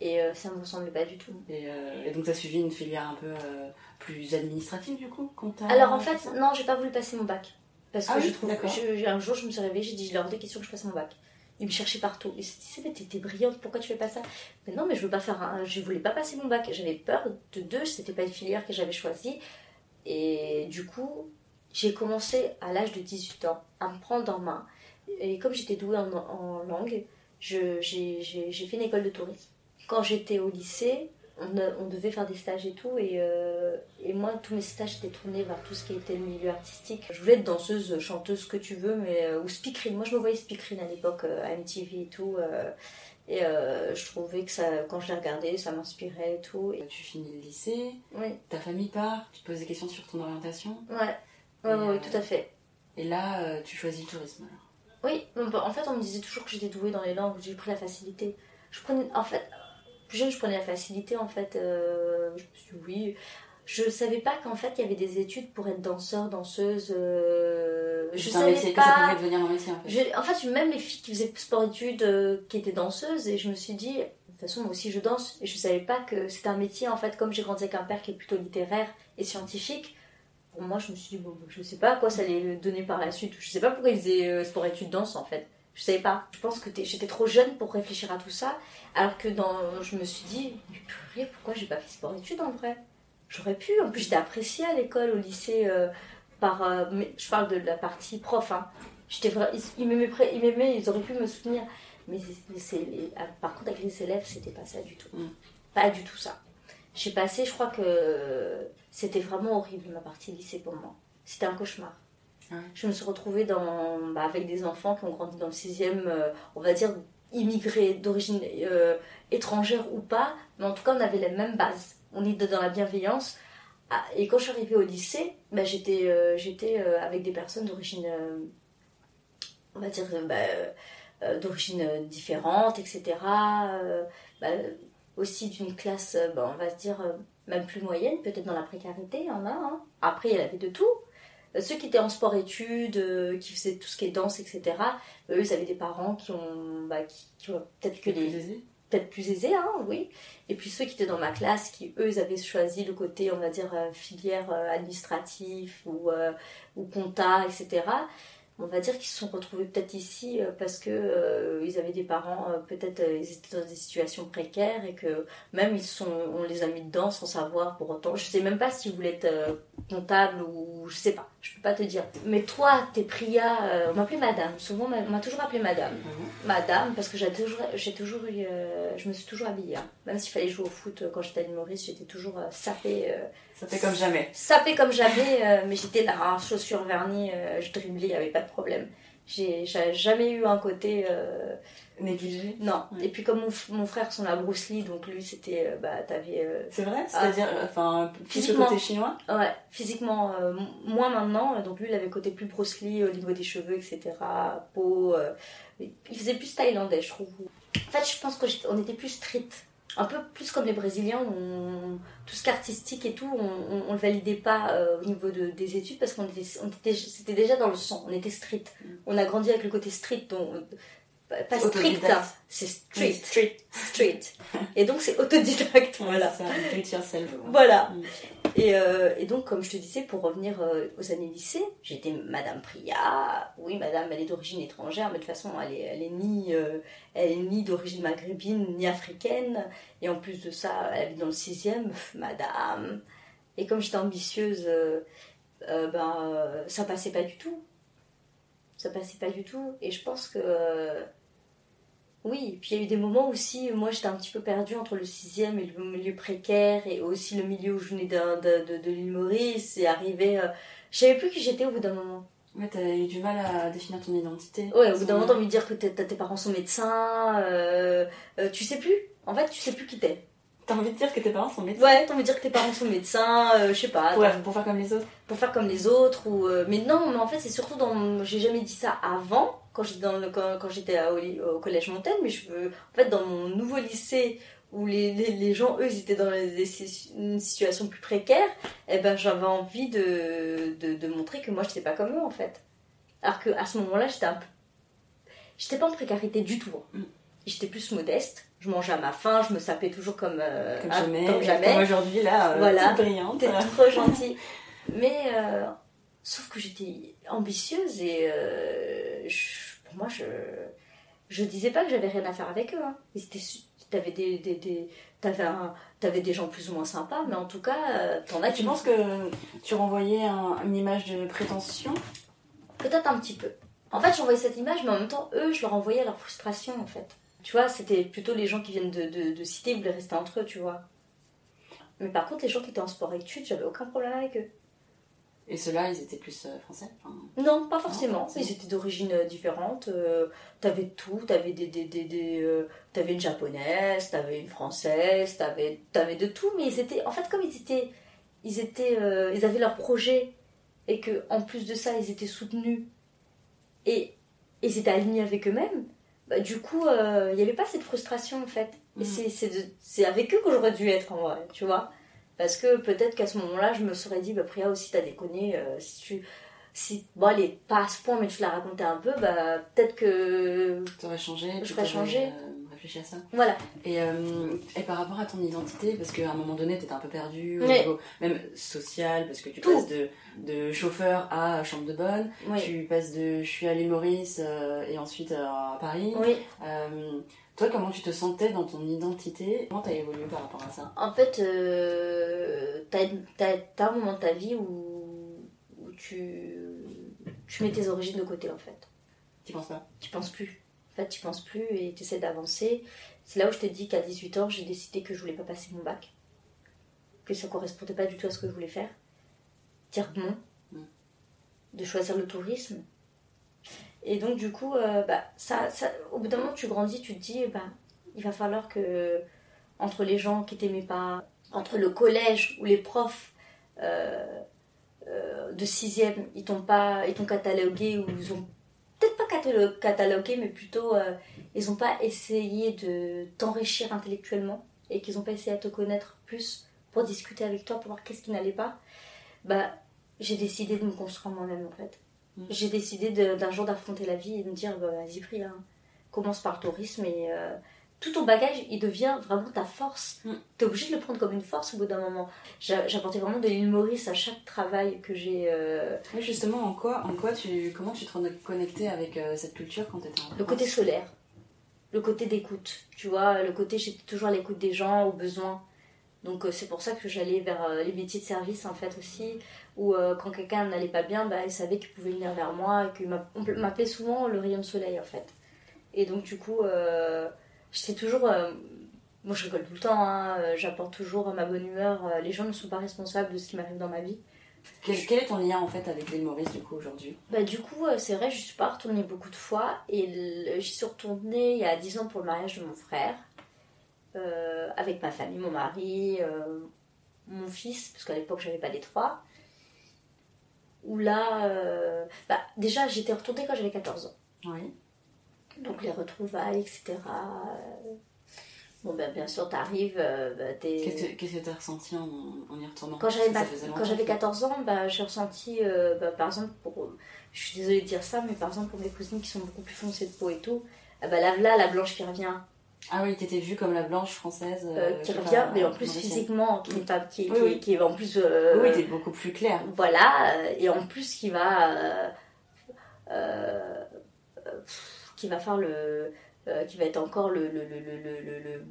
Et euh, ça ne me ressemblait pas du tout. Et, euh, et donc tu as suivi une filière un peu euh, plus administrative du coup, compta ? Alors en fait, non, j'ai pas voulu passer mon bac. Parce que ah, je trouve que je, un jour je me suis réveillée, j'ai dit j'ai leur des questions que je passe mon bac. Ils me cherchaient partout. Ils se disaient mais t'es brillante, pourquoi tu fais pas ça ? Mais non, mais je veux pas faire un, je voulais pas passer mon bac. J'avais peur de deux, c'était pas une filière que j'avais choisie. Et du coup. J'ai commencé à l'âge de dix-huit ans à me prendre en main. Et comme j'étais douée en, en langue, je, j'ai, j'ai, j'ai fait une école de tourisme. Quand j'étais au lycée, on, on devait faire des stages et tout. Et, euh, et moi, tous mes stages étaient tournés vers tout ce qui était le milieu artistique. Je voulais être danseuse, chanteuse, ce que tu veux, mais, euh, ou speakerine. Moi, je me voyais speakerine à l'époque, euh, à M T V et tout. Euh, et euh, je trouvais que ça, quand je la regardais, ça m'inspirait et tout. Et... Tu finis le lycée, oui. Ta famille part, tu te poses des questions sur ton orientation. Ouais. Oui, oui, euh, tout à fait. Et là, euh, tu choisis le tourisme alors ? Oui, en fait, on me disait toujours que j'étais douée dans les langues, j'ai pris la facilité. Je prenais, en fait, plus jeune, je prenais la facilité, en fait. Euh, je me suis dit, oui. Je savais pas qu'en fait, il y avait des études pour être danseur, danseuse. Euh, je savais métier, pas... que ça pouvait devenir un métier, en fait. Je, en fait, même les filles qui faisaient sport-études, euh, qui étaient danseuses, et je me suis dit... De toute façon, moi aussi, je danse. Et je savais pas que c'était un métier, en fait, comme j'ai grandi avec un père qui est plutôt littéraire et scientifique. Moi, je me suis dit, bon, je sais pas à quoi ça allait donner par la suite. Je sais pas pourquoi ils faisaient euh, sport études danse en fait. Je savais pas. Je pense que t'es, j'étais trop jeune pour réfléchir à tout ça. Alors que dans, je me suis dit, mais purée, pourquoi j'ai pas fait sport études en vrai ? J'aurais pu. En plus, j'étais appréciée à l'école, au lycée, euh, par. Euh, mais je parle de la partie prof. Hein. J'étais vra... ils, ils, m'aimaient pré... ils m'aimaient, ils auraient pu me soutenir. Mais, mais c'est les... par contre, avec les élèves, c'était pas ça du tout. Mmh. Pas du tout ça. J'ai passé, je crois que c'était vraiment horrible ma partie lycée pour moi. C'était un cauchemar. Mmh. Je me suis retrouvée dans, bah, avec des enfants qui ont grandi dans le sixième, euh, on va dire immigrés, d'origine euh, étrangère ou pas. Mais en tout cas, on avait la même base. On est dans la bienveillance. Ah, et quand je suis arrivée au lycée, bah, j'étais, euh, j'étais euh, avec des personnes d'origine, euh, on va dire, euh, bah, euh, d'origine euh, différente, et cetera. Euh, bah, aussi d'une classe, ben, on va se dire, même plus moyenne, peut-être dans la précarité, il y en a. Hein. Après, il y avait de tout. Ceux qui étaient en sport-études, euh, qui faisaient tout ce qui est danse, et cetera, eux, ils avaient des parents qui ont, bah, qui, qui ont peut-être que les... Plus aisés. Peut-être plus aisés, hein, oui. Et puis ceux qui étaient dans ma classe, qui, eux, ils avaient choisi le côté, on va dire, euh, filière euh, administrative ou, euh, ou compta, et cetera, on va dire qu'ils se sont retrouvés peut-être ici parce que euh, ils avaient des parents, euh, peut-être euh, ils étaient dans des situations précaires et que même ils sont, on les a mis dedans sans savoir pour autant. Je sais même pas s'ils voulaient être euh, comptable ou je sais pas, je peux pas te dire. Mais toi, t'es Priya, euh, on m'appelait madame, souvent on m'a toujours appelé madame. Mm-hmm. Madame, parce que j'ai toujours, j'ai toujours eu, euh, je me suis toujours habillée. Hein. Même s'il fallait jouer au foot quand j'étais à Maurice, j'étais toujours euh, sapée. Euh, sapée comme jamais. Sapée comme jamais, euh, mais j'étais là, en chaussures vernies, euh, je dribblais, il n'y avait pas de problème. J'ai, j'ai jamais eu un côté euh... négligé. Non. Oui. Et puis comme mon, f- mon frère son à Bruce Lee, donc lui c'était euh, bah t'avais. Euh... C'est vrai. C'est-à-dire ah, enfin physiquement côté chinois. Ouais. Physiquement euh, moins maintenant. Donc lui il avait côté plus Bruce Lee au niveau des cheveux et cetera. Peau. Euh... Il faisait plus thaïlandais je trouve. En fait je pense qu'on était plus street. un peu plus comme les Brésiliens, on, tout ce qu'artistique et tout, on, on, on le validait pas euh, au niveau de, des études parce qu'on était, on était, c'était déjà dans le sang, on était street. On a grandi avec le côté street, donc pas strict, hein, c'est street, oui, street, street. Et donc c'est autodidacte, ouais, voilà. C'est un do it yourself. Voilà. Mm. Et, euh, et donc, comme je te disais, pour revenir euh, aux années lycée, j'étais Madame Priya. Oui, Madame, elle est d'origine étrangère, mais de toute façon, elle est, elle est ni, euh, elle est ni d'origine maghrébine ni africaine. Et en plus de ça, elle vit dans le sixième, Madame. Et comme j'étais ambitieuse, euh, euh, ben, ça passait pas du tout. Ça passait pas du tout. Et je pense que euh, oui, puis il y a eu des moments aussi, moi j'étais un petit peu perdue entre le sixième et le milieu précaire, et aussi le milieu où je venais de, de, de l'île Maurice, et arrivé, euh, je savais plus qui j'étais au bout d'un moment. Ouais, t'as eu du mal à définir ton identité. Ouais, au bout d'un moment, t'as envie de dire que t'es, t'as, tes parents sont médecins, euh, euh, tu sais plus, en fait tu sais plus qui t'es. T'as envie de dire que tes parents sont médecins. Ouais, t'as envie de dire que tes parents sont médecins, euh, je sais pas. Ouais, pour faire comme les autres. Pour faire comme les autres, ou... Euh, mais non, mais en fait, c'est surtout dans... J'ai jamais dit ça avant, quand j'étais, dans le, quand, quand j'étais à, au, au collège Montaigne, mais je, euh, en fait, dans mon nouveau lycée, où les, les, les gens, eux, ils étaient dans les, les, une situation plus précaire, eh ben, j'avais envie de, de, de montrer que moi, j'étais pas comme eux, en fait. Alors qu'à ce moment-là, j'étais un peu... J'étais pas en précarité du tout. Hein. J'étais plus modeste. Je mangeais à ma faim, je me sapais toujours comme, euh, comme jamais, comme, jamais. Comme aujourd'hui là, euh, voilà, toute brillante. T'es trop gentille. Mais euh, sauf que j'étais ambitieuse et euh, je, pour moi je je disais pas que j'avais rien à faire avec eux. Hein. Ils étaient, t'avais des, des, des t'avais un, t'avais des gens plus ou moins sympas, mais en tout cas euh, t'en as. Tu penses que tu renvoyais un, une image de prétention? Peut-être un petit peu. En fait, j'envoyais cette image, mais en même temps eux, je leur envoyais leur frustration en fait. Tu vois, c'était plutôt les gens qui viennent de, de, de cité, ils voulaient rester entre eux, tu vois. Mais par contre, les gens qui étaient en sport et études, j'avais aucun problème avec eux. Et ceux-là, ils étaient plus euh, français enfin... Non, pas forcément. Non, ils étaient d'origine euh, différente. Euh, t'avais tout, t'avais des, des, des, des euh, t'avais une japonaise, t'avais une française, t'avais, t'avais de tout. Mais ils étaient, en fait, comme ils étaient, ils étaient, euh, ils avaient leur projet et que en plus de ça, ils étaient soutenus et ils étaient alignés avec eux-mêmes. Bah, du coup, il euh, n'y avait pas cette frustration en fait. Mmh. Et c'est, c'est, de, c'est avec eux que j'aurais dû être en vrai, tu vois. Parce que peut-être qu'à ce moment-là, je me serais dit, bah, Priya aussi, t'as déconné. Euh, si tu. Si, bon, allez, pas à ce point, mais tu l'as raconté un peu, bah, peut-être que. T'aurais changé, je t'aurais changé. Euh, réfléchi à ça. Voilà. Et, euh, et par rapport à ton identité, parce qu'à un moment donné, t'étais un peu perdue, au oui. niveau même social, parce que tu Tout. passes de, de chauffeur à chambre de bonne, oui. tu passes de je suis à l'île Maurice euh, et ensuite euh, à Paris. Oui. Euh, toi, comment tu te sentais dans ton identité? Comment t'as évolué par rapport à ça? En fait, euh, t'as, t'as, t'as un moment de ta vie où, où tu. Tu mets tes origines de côté en fait. Tu penses pas? Tu penses plus. En fait, tu penses plus et tu essaies d'avancer. C'est là où je te dis qu'à dix-huit ans, j'ai décidé que je voulais pas passer mon bac. Que ça correspondait pas du tout à ce que je voulais faire. Dire non. Mmh. De choisir le tourisme. Et donc, du coup, euh, bah, ça, ça, au bout d'un moment, tu grandis, tu te dis bah, il va falloir que, entre les gens qui t'aimaient pas, entre le collège ou les profs. Euh, de sixième, ils t'ont pas, ils t'ont catalogué ou ils ont peut-être pas catalogué, catalogué mais plutôt euh, ils ont pas essayé de t'enrichir intellectuellement et qu'ils ont pas essayé à te connaître plus pour discuter avec toi pour voir qu'est-ce qui n'allait pas. Bah j'ai décidé de me construire moi-même en fait. Mmh. J'ai décidé de, d'un jour d'affronter la vie et de me dire bah, vas-y prie hein. Commence par le tourisme et euh, tout ton bagage, il devient vraiment ta force. Mm. T'es obligé de le prendre comme une force au bout d'un moment. J'a- j'apportais vraiment de l'île Maurice à chaque travail que j'ai... Euh... Oui, justement, en quoi, en quoi tu, comment tu te connectais avec euh, cette culture quand t'étais en France ? Le côté solaire, le côté d'écoute, tu vois, le côté j'étais toujours à l'écoute des gens, aux besoins. Donc euh, c'est pour ça que j'allais vers euh, les métiers de service en fait aussi, où euh, quand quelqu'un n'allait pas bien, bah, il savait qu'il pouvait venir vers moi et qu'il m'a... m'appelait souvent le rayon de soleil en fait. Et donc du coup... Euh... J'étais toujours... Euh, moi, je rigole tout le temps, hein, euh, j'apporte toujours euh, ma bonne humeur. Euh, les gens ne sont pas responsables de ce qui m'arrive dans ma vie. Quel, je... quel est ton lien, en fait, avec l'île Maurice, du coup, aujourd'hui ? Bah, du coup, euh, c'est vrai, je suis pas retournée beaucoup de fois. Et le, j'y suis retournée il y a dix ans pour le mariage de mon frère. Euh, avec ma famille, mon mari, euh, mon fils, parce qu'à l'époque, j'avais pas les trois. Où là... Euh, bah, déjà, j'étais retournée quand j'avais quatorze ans. Oui. Donc les retrouvailles, et cetera. Bon, ben, bien sûr, t'arrives... Euh, t'es... Qu'est-ce que t'as ressenti en, en y retournant? Quand j'avais, ma... Quand j'avais quatorze ans, ben, j'ai ressenti, euh, ben, par exemple, pour... je suis désolée de dire ça, mais par exemple, pour mes cousines qui sont beaucoup plus foncées de peau et tout, eh ben, la voilà, la blanche qui revient. Ah oui, t'étais vue comme la blanche française. Euh, qui revient, pas, mais en plus physiquement, qui n'est pas... Qui, qui, oui, oui. Qui est en plus... Euh, oui, t'es beaucoup plus claire. Voilà, et en plus qui va... Euh, euh, qui va faire le... Euh, qui va être encore le, le, le, le, le, le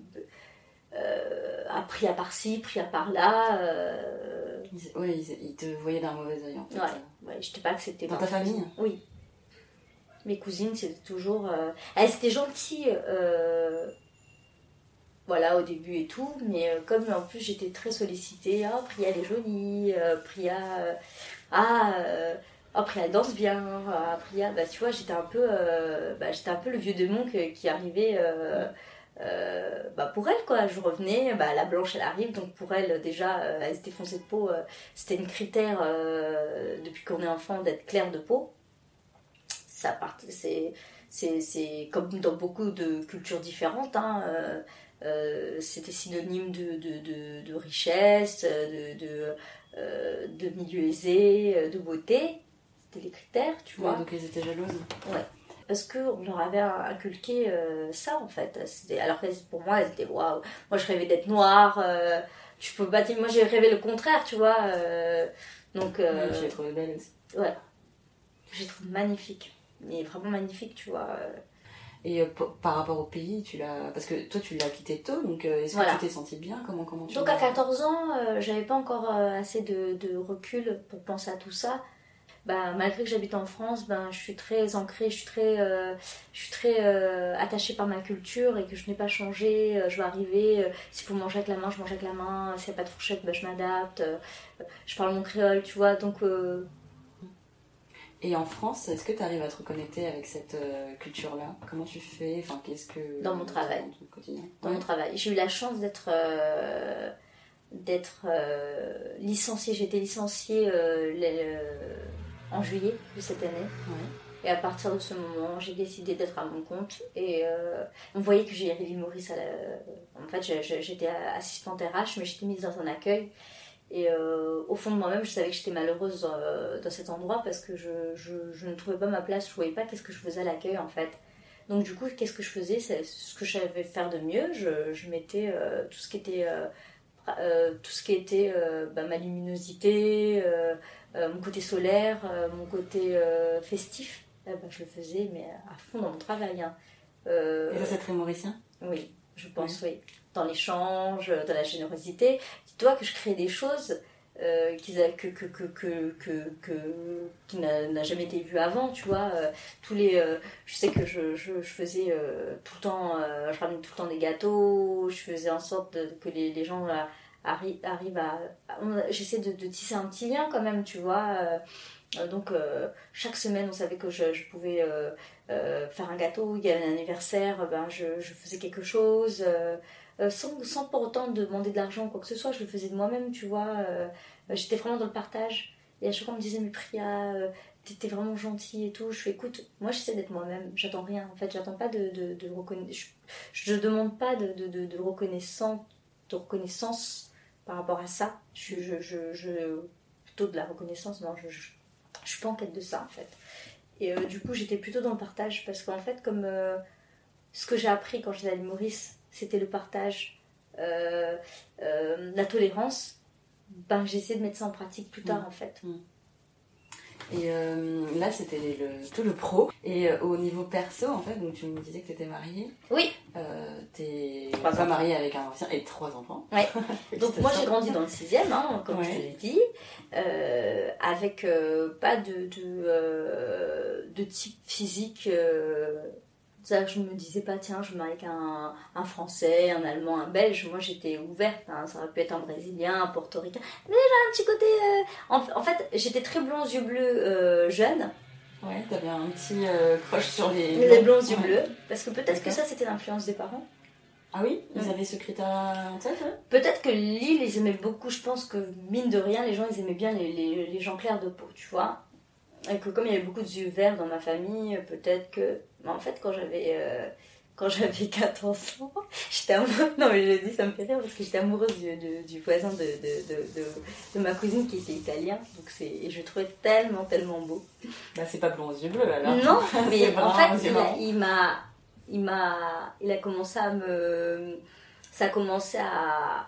euh, ah, pris à part-ci, pris à part-là. Euh... Oui, ils, ils te voyaient d'un mauvais œil en fait. Ouais, ouais, je ne sais pas que c'était... Dans ta famille ? Oui. Mes cousines, c'était toujours... Euh... Elles étaient gentilles, euh... voilà, au début et tout, mais euh, comme en plus j'étais très sollicitée, « Oh, Priya, elle est jolie, euh, Priya... Euh... Ah... Euh... » Après, elle danse bien. Après, bah, tu vois, j'étais un peu, euh, bah, j'étais un peu le vieux démon que, qui arrivait euh, euh, bah, pour elle, quoi. Je revenais, bah, la blanche, elle arrive. Donc, pour elle, déjà, euh, elle s'était foncée de peau. Euh, c'était une critère, euh, depuis qu'on est enfant, d'être claire de peau. Ça part, c'est, c'est, c'est comme dans beaucoup de cultures différentes, hein, euh, euh, c'était synonyme de, de, de, de richesse, de, de, euh, de milieu aisé, de beauté. C'était les critères, tu vois. Ouais, donc elles étaient jalouses. Ouais. Parce qu'on leur avait inculqué euh, ça, en fait. C'était... Alors que pour moi, elles étaient waouh. Moi, je rêvais d'être noire. Euh... Je peux pas dire. Moi, j'ai rêvé le contraire, tu vois. Euh... Donc. Euh... Ouais, je l'ai trouvée belle aussi. Ouais. Je l'ai trouvée magnifique. Mais vraiment magnifique, tu vois. Et euh, p- par rapport au pays, tu l'as. Parce que toi, tu l'as quitté tôt, donc euh, est-ce voilà. que tu t'es sentie bien ? Comment, comment tu Donc, à quatorze ans, euh, j'avais pas encore euh, assez de, de recul pour penser à tout ça. Bah, malgré que j'habite en France, bah, je suis très ancrée, je suis très, euh, je suis très euh, attachée par ma culture et que je n'ai pas changé. Euh, je vais arriver, euh, s'il faut manger avec la main, je mange avec la main. S'il n'y a pas de fourchette, bah, je m'adapte. Euh, je parle mon créole, tu vois. Donc, euh... Et en France, est-ce que tu arrives à te reconnecter avec cette euh, culture-là ? Comment tu fais ? Enfin, qu'est-ce que... Dans mon travail. Dans ton quotidien ? Dans ouais. mon travail. J'ai eu la chance d'être... Euh... d'être euh... licenciée. J'ai été licenciée... Euh, les... en juillet de cette année. Ouais. Et à partir de ce moment, j'ai décidé d'être à mon compte. Et euh, on voyait que j'ai arrivé Maurice à la... En fait, je, je, j'étais assistante R H, mais j'étais mise dans un accueil. Et euh, au fond de moi-même, je savais que j'étais malheureuse dans, dans cet endroit parce que je, je, je ne trouvais pas ma place, je ne voyais pas qu'est-ce que je faisais à l'accueil, en fait. Donc du coup, qu'est-ce que je faisais ? C'est ce que je savais faire de mieux. Je, je mettais euh, tout ce qui était... Euh, Euh, tout ce qui était euh, bah, ma luminosité, euh, euh, mon côté solaire, euh, mon côté euh, festif, eh ben, je le faisais mais à fond dans mon travail. Hein. Euh, Et ça, c'est très mauricien ? Oui, je pense, oui. oui. Dans l'échange, dans la générosité. Dis-toi que je crée des choses euh, qu'ils a, que, que, que, que, que, que, qui n'a, n'a jamais été vues avant, tu vois. Euh, tous les, euh, je sais que je, je, je faisais euh, tout le temps, euh, je ramenais tout le temps des gâteaux, je faisais en sorte de, que les, les gens... Là, arrive à... J'essaie de, de tisser un petit lien quand même, tu vois. Euh, donc, euh, chaque semaine, on savait que je, je pouvais euh, euh, faire un gâteau, il y avait un anniversaire, ben, je, je faisais quelque chose. Euh, sans, sans pour autant demander de l'argent ou quoi que ce soit, je le faisais de moi-même, tu vois. Euh, j'étais vraiment dans le partage. Et à chaque fois, on me disait, mais Priya, euh, t'étais vraiment gentille et tout. Je fais, écoute, moi, j'essaie d'être moi-même. J'attends rien, en fait. J'attends pas de... de, de reconna... je, je demande pas de, de, de, de reconnaissance de reconnaissance par rapport à ça, je, je, je, je, plutôt de la reconnaissance, non, je, je, je suis pas en quête de ça en fait. Et euh, du coup, j'étais plutôt dans le partage parce qu'en fait, comme euh, ce que j'ai appris quand j'étais à l'île Maurice, c'était le partage, euh, euh, la tolérance, ben, j'ai essayé de mettre ça en pratique plus tard mmh. en fait. Mmh. Et euh, là, c'était le, tout le pro. Et euh, au niveau perso, en fait, donc tu me disais que tu étais mariée. Oui. Euh, t'es trois pas enfants. Mariée avec un ancien et trois enfants. Ouais. Donc moi, j'ai grandi dans le sixième, hein, comme ouais. je te l'ai dit, euh, avec euh, pas de de, euh, de type physique. Euh, ça, je me disais pas, tiens, je me marie avec un, un Français, un Allemand, un Belge. Moi, j'étais ouverte. Hein. Ça aurait pu être un Brésilien, un Portoricain. Mais j'ai un petit côté... Euh... En, en fait, j'étais très blond aux yeux bleus euh, jeune. Ouais, t'avais un petit euh, croche sur les... Les blonds aux yeux bleus. Parce que peut-être D'accord. que ça, c'était l'influence des parents. Ah oui ? Ils mmh. avaient ce critère en tête, hein ? Peut-être que Lille, ils aimaient beaucoup. Je pense que, mine de rien, les gens, ils aimaient bien les, les, les gens clairs de peau, tu vois. Et que comme il y avait beaucoup de yeux verts dans ma famille, peut-être que... Mais en fait, quand j'avais, euh, quand j'avais quatorze ans, j'étais amoureuse. Non, mais je dis, ça me fait rire parce que j'étais amoureuse du, du, du voisin de, de, de, de, de ma cousine qui était italien. Donc c'est, et je le trouvais tellement, tellement beau. Bah, c'est pas blond aux yeux bleus alors. Non, mais en fait, il a, il, m'a, il, m'a, il a commencé à me. Ça a commencé à.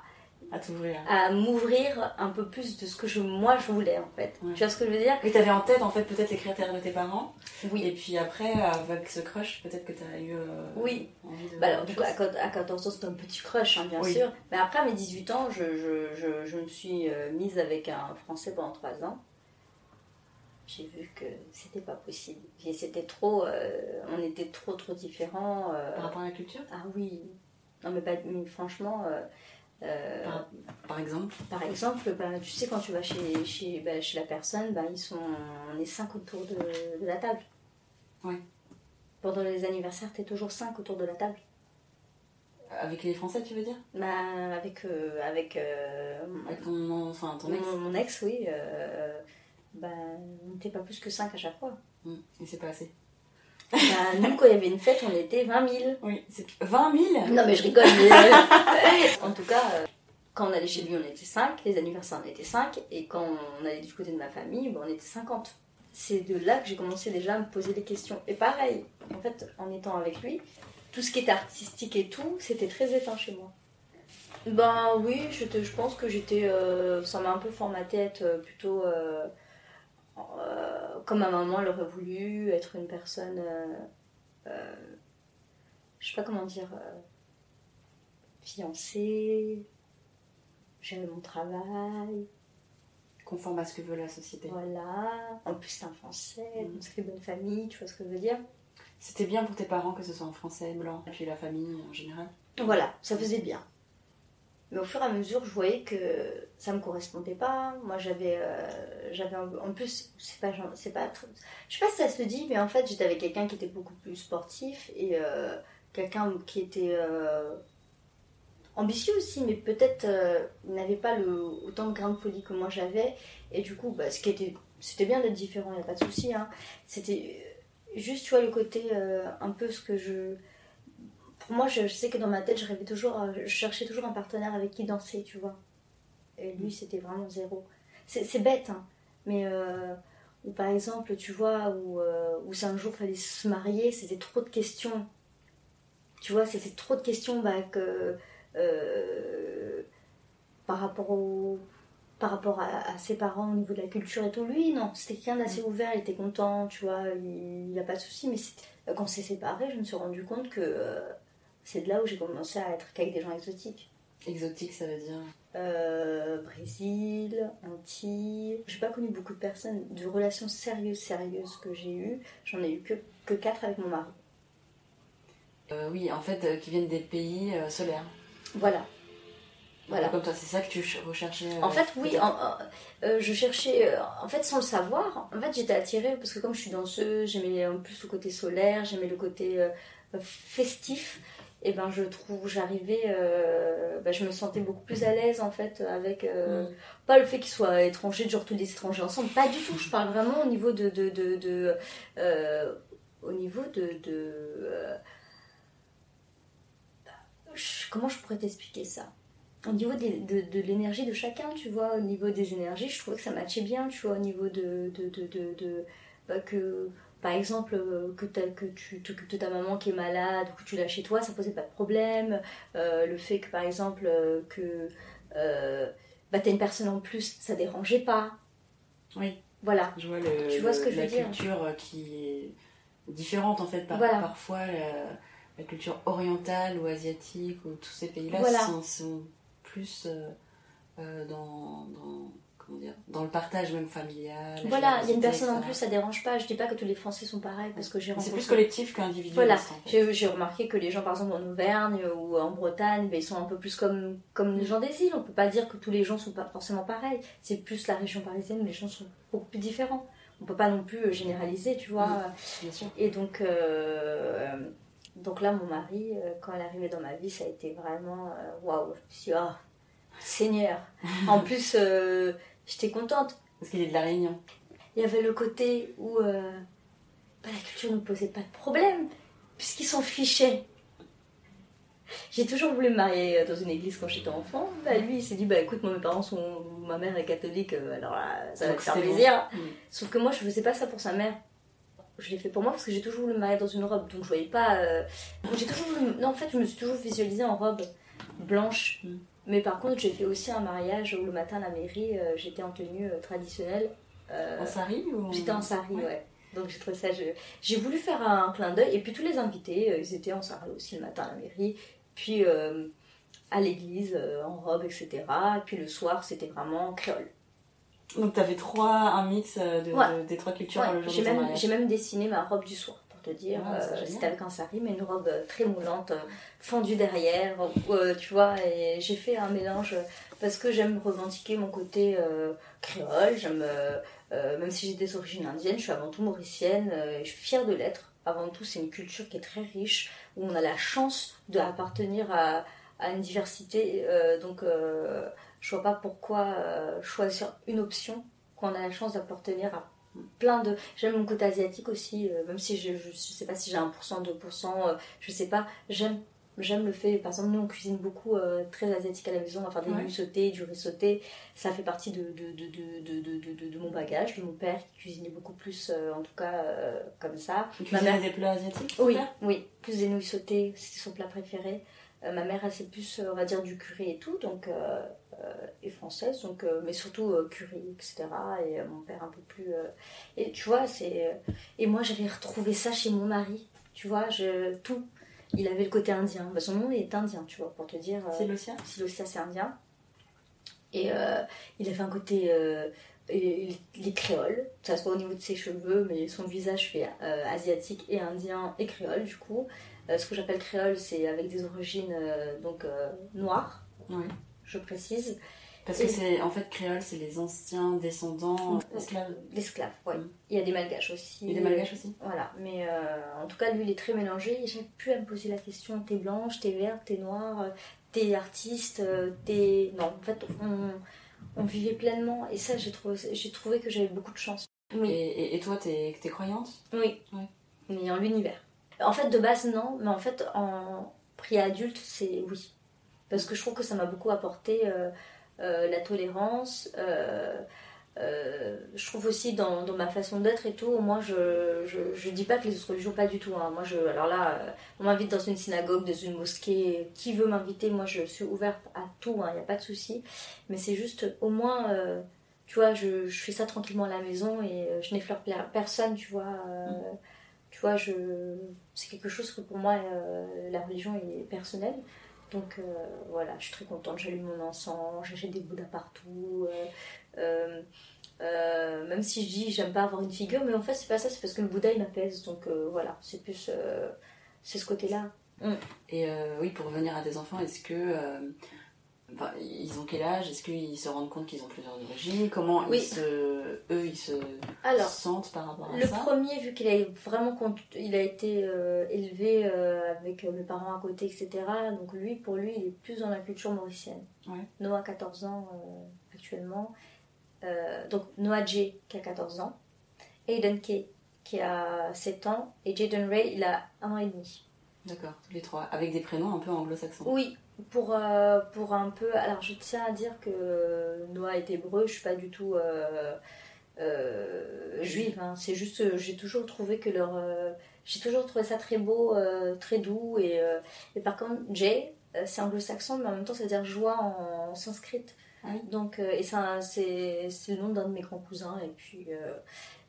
À t'ouvrir. À m'ouvrir un peu plus de ce que je, moi je voulais en fait. Ouais. Tu vois ce que je veux dire ? Mais t'avais en tête en fait peut-être les critères de tes parents. Oui. Et puis après, avec ce crush, peut-être que t'as eu. Euh, oui. Envie de bah alors, du coup, à, à quatorze ans, c'était un petit crush, hein, bien oui. sûr. Mais après, à mes dix-huit ans, je, je, je, je me suis euh, mise avec un Français pendant trois ans. J'ai vu que c'était pas possible. Et c'était trop. Euh, on était trop, trop différents. Euh... Par rapport à la culture ? Ah oui. Non, mais, pas, mais franchement. Euh, Euh, par, par exemple Par exemple, bah, tu sais, quand tu vas chez, chez, bah, chez la personne, bah, ils sont, on est cinq autour de, de la table. Ouais. Pendant les anniversaires, t'es toujours cinq autour de la table. Avec les Français, tu veux dire ? Bah, avec... Euh, avec, euh, avec ton, enfin, ton ex. Mon, mon ex, oui. Euh, bah, on n'était pas plus que cinq à chaque fois. Mmh, et c'est pas assez. Bah, nous, quand il y avait une fête, on était vingt mille. Oui, c'est vingt mille ? Non, mais je rigole. Mais... en tout cas, quand on allait chez lui, on était cinq. Les anniversaires, on était cinq. Et quand on allait du côté de ma famille, on était cinquante. C'est de là que j'ai commencé déjà à me poser des questions. Et pareil, en fait, en étant avec lui, tout ce qui était artistique et tout, c'était très éteint chez moi. Ben oui, je, te, je pense que j'étais... Euh, ça m'a un peu formaté à être plutôt... Euh, Euh, comme ma maman l'aurait voulu, être une personne, euh, euh, je sais pas comment dire, euh, fiancée, gérer mon travail. Conforme à ce que veut la société. Voilà, en plus c'est un français, mmh. donc c'est une bonne famille, tu vois ce que je veux dire ? C'était bien pour tes parents que ce soit un français blanc, et puis la famille en général ? Voilà, ça faisait bien. Mais au fur et à mesure, je voyais que ça me correspondait pas. Moi, j'avais, euh, j'avais en plus, c'est pas, c'est pas, trop, je sais pas si ça se dit, mais en fait, j'étais avec quelqu'un qui était beaucoup plus sportif et euh, quelqu'un qui était euh, ambitieux aussi, mais peut-être euh, n'avait pas le autant de grain de folie que moi j'avais. Et du coup, bah, ce qui était, c'était bien d'être différent, y a pas de souci. Hein. C'était juste, tu vois, le côté euh, un peu ce que je. Moi, je, je sais que dans ma tête, je rêvais toujours, je cherchais toujours un partenaire avec qui danser, tu vois. Et lui, c'était vraiment zéro. C'est, c'est bête, hein. Mais, euh, ou par exemple, tu vois, où, où c'est un jour qu'il fallait se marier, c'était trop de questions. Tu vois, c'était trop de questions bah, que, euh, par rapport, au, par rapport à, à ses parents au niveau de la culture et tout. Lui, non, c'était quelqu'un d'assez ouvert, il était content, tu vois, il n'a pas de soucis. Mais c'était... quand on s'est séparés, je me suis rendu compte que... Euh, c'est de là où j'ai commencé à être qu'avec des gens exotiques. Exotiques, ça veut dire euh, Brésil, Antilles... J'ai pas connu beaucoup de personnes, de relations sérieuses, sérieuses que j'ai eues. J'en ai eu que, que quatre avec mon mari. Euh, oui, en fait, euh, qui viennent des pays euh, solaires. Voilà. Voilà. Comme toi, c'est ça que tu recherchais euh, en fait, oui. En, euh, je cherchais... Euh, en fait, sans le savoir, en fait, j'étais attirée, parce que comme je suis danseuse, j'aimais en plus le côté solaire, j'aimais le côté euh, festif... Et eh ben je trouve, j'arrivais, euh, ben je me sentais beaucoup plus à l'aise en fait avec, euh, mm. pas le fait qu'ils soient étrangers, genre tous les étrangers ensemble, pas du tout, je parle vraiment au niveau de, de, de, de euh, au niveau de, de euh, je, comment je pourrais t'expliquer ça ? Au niveau des, de, de l'énergie de chacun, tu vois, au niveau des énergies, je trouvais que ça matchait bien, tu vois, au niveau de, de, de, de, de ben que... Par exemple, que, que tu t'occupes de ta maman qui est malade ou que tu l'as chez toi, ça posait pas de problème. Euh, le fait que, par exemple, que euh, bah, t'as une personne en plus, ça dérangeait pas. Oui. Voilà. Je vois le, tu vois le, ce que je veux dire. La culture qui est différente, en fait, par, voilà. Parfois, la, la culture orientale ou asiatique ou tous ces pays-là voilà. sont, sont plus euh, dans... dans... dans le partage même familial. Voilà, il y a une personne en plus, ça ne dérange pas. Je ne dis pas que tous les Français sont pareils parce que j'ai rencontré... C'est plus collectif qu'individuel. Voilà, en fait. j'ai, j'ai remarqué que les gens par exemple en Auvergne ou en Bretagne, ben, ils sont un peu plus comme, comme les gens des îles. On ne peut pas dire que tous les gens ne sont pas forcément pareils. C'est plus la région parisienne, les gens sont beaucoup plus différents. On ne peut pas non plus généraliser, tu vois. Oui, bien sûr. Et donc, euh, donc là, mon mari, quand elle est arrivée dans ma vie, ça a été vraiment... Waouh, je me suis dit, oh, Seigneur. En plus... Euh, J'étais contente. Parce qu'il est de la Réunion. Il y avait le côté où euh, bah, la culture ne posait pas de problème, puisqu'ils s'en fichaient. J'ai toujours voulu me marier dans une église quand j'étais enfant. Bah, lui, il s'est dit, bah écoute, moi, mes parents sont... Ma mère est catholique, alors là, ça va te faire plaisir. Bon. Mmh. Sauf que moi, je faisais pas ça pour sa mère. Je l'ai fait pour moi parce que j'ai toujours voulu me marier dans une robe. Donc, je voyais pas... Euh... J'ai toujours voulu... Non, en fait, je me suis toujours visualisée en robe blanche. Mmh. Mais par contre, j'ai fait aussi un mariage où le matin, à la mairie, euh, j'étais en tenue euh, traditionnelle. Euh... En sari ou... J'étais en sari, ouais. ouais. Donc j'ai trouvé ça, je... j'ai voulu faire un clin d'œil, et puis tous les invités, euh, ils étaient en sarrau aussi le matin à la mairie, puis euh, à l'église, euh, en robe, et cetera. Et puis le soir, c'était vraiment créole. Donc t'avais trois, un mix de, ouais. de, des trois cultures dans ouais. le jour de mariage. J'ai même dessiné ma robe du soir, pour te dire, ouais, euh, c'était avec un sari, mais une robe très moulante, fendue derrière, euh, tu vois, et j'ai fait un mélange, parce que j'aime revendiquer mon côté euh, créole, j'aime... Euh, Euh, même si j'ai des origines indiennes, je suis avant tout mauricienne, euh, et je suis fière de l'être. Avant tout, c'est une culture qui est très riche, où on a la chance d'appartenir à, à une diversité. Euh, donc, euh, je vois pas pourquoi euh, choisir une option quand on a la chance d'appartenir à plein de... J'aime mon côté asiatique aussi, euh, même si je, je, je sais pas si j'ai un pour cent, deux pour cent, euh, je sais pas. J'aime, j'aime le fait... Par exemple, nous, on cuisine beaucoup euh, très asiatique à la maison, on va faire des ouais. nouilles sautées, du riz sauté. Ça fait partie de... de, de, de De, de, de, de mon bagage, de mon père qui cuisinait beaucoup plus, euh, en tout cas euh, comme ça. Il cuisinait ma mère... des plats asiatiques. Oui, oui, plus des nouilles sautées, c'était son plat préféré. Euh, ma mère, elle sait plus, on va dire, du curry et tout, donc euh, euh, et française, donc euh, mais surtout euh, curry, et cetera. Et euh, mon père un peu plus. Euh, et tu vois, c'est euh, et moi j'avais retrouvé ça chez mon mari, tu vois, je tout. Il avait le côté indien. Bah, son nom est indien, tu vois, pour te dire. Euh, Silosia. Silosia, c'est indien. Et euh, il avait un côté euh, il est créole, ça se voit au niveau de ses cheveux, mais son visage fait euh, asiatique et indien et créole du coup. Euh, ce que j'appelle créole, c'est avec des origines euh, donc euh, noires, oui. je précise. Parce et que c'est en fait créole, c'est les anciens descendants esclaves. D'esclaves, oui. Mmh. Il y a des malgaches aussi. Il y a des malgaches aussi. Voilà, mais euh, en tout cas lui il est très mélangé. J'ai plus à me poser la question, t'es blanche, t'es verte, t'es noire. T'es artiste, t'es... Non, en fait, on, on vivait pleinement. Et ça, j'ai trouvé, j'ai trouvé que j'avais beaucoup de chance. Oui. Et, et toi, t'es, t'es croyante ? Oui, ouais. Mais en l'univers. En fait, de base, non. Mais en fait, en prix adulte, c'est oui. Parce que je trouve que ça m'a beaucoup apporté euh, euh, la tolérance. Euh, euh, je trouve aussi, dans, dans ma façon d'être et tout, moi, je, je, je dis pas que les autres religions, pas du tout. Hein. Moi, je, alors là... Euh, On m'invite dans une synagogue, dans une mosquée, qui veut m'inviter, moi je suis ouverte à tout, il hein, n'y a pas de souci. Mais c'est juste, au moins, euh, tu vois, je, je fais ça tranquillement à la maison et je n'effleure personne, tu vois. Euh, mm. Tu vois, je, c'est quelque chose que pour moi, euh, la religion est personnelle. Donc euh, voilà, je suis très contente, j'allume mon encens, j'achète des bouddhas partout. Euh, euh, Euh, même si je dis, j'aime pas avoir une figure, mais en fait c'est pas ça, c'est parce que le Bouddha il m'apaise, donc euh, voilà, c'est plus euh, c'est ce côté-là. Mm. Et euh, oui, pour revenir à tes enfants, est-ce que euh, ben, ils ont quel âge ? Est-ce qu'ils se rendent compte qu'ils ont plusieurs origines ? Comment oui. ils se, eux ils se Alors, sentent par rapport à le ça ? Le premier, vu qu'il a vraiment il a été euh, élevé euh, avec mes parents à côté, et cetera. Donc lui, pour lui, il est plus dans la culture mauricienne. Ouais. Noah, quatorze ans euh, actuellement. Euh, donc Noah J qui a quatorze ans, Aiden K qui a sept ans et Jaden Ray il a un an et demi. D'accord, tous les trois, avec des prénoms un peu anglo-saxons. Oui, pour, euh, pour un peu... Alors je tiens à dire que Noah est hébreu, je suis pas du tout euh, euh, juive, hein. C'est juste euh, j'ai toujours trouvé que leur... Euh, j'ai toujours trouvé ça très beau, euh, très doux et, euh, et par contre J euh, c'est anglo-saxon mais en même temps ça veut dire joie en, en sanskrit. Ah oui. Donc, euh, et ça, c'est, c'est le nom d'un de mes grands cousins, et puis euh,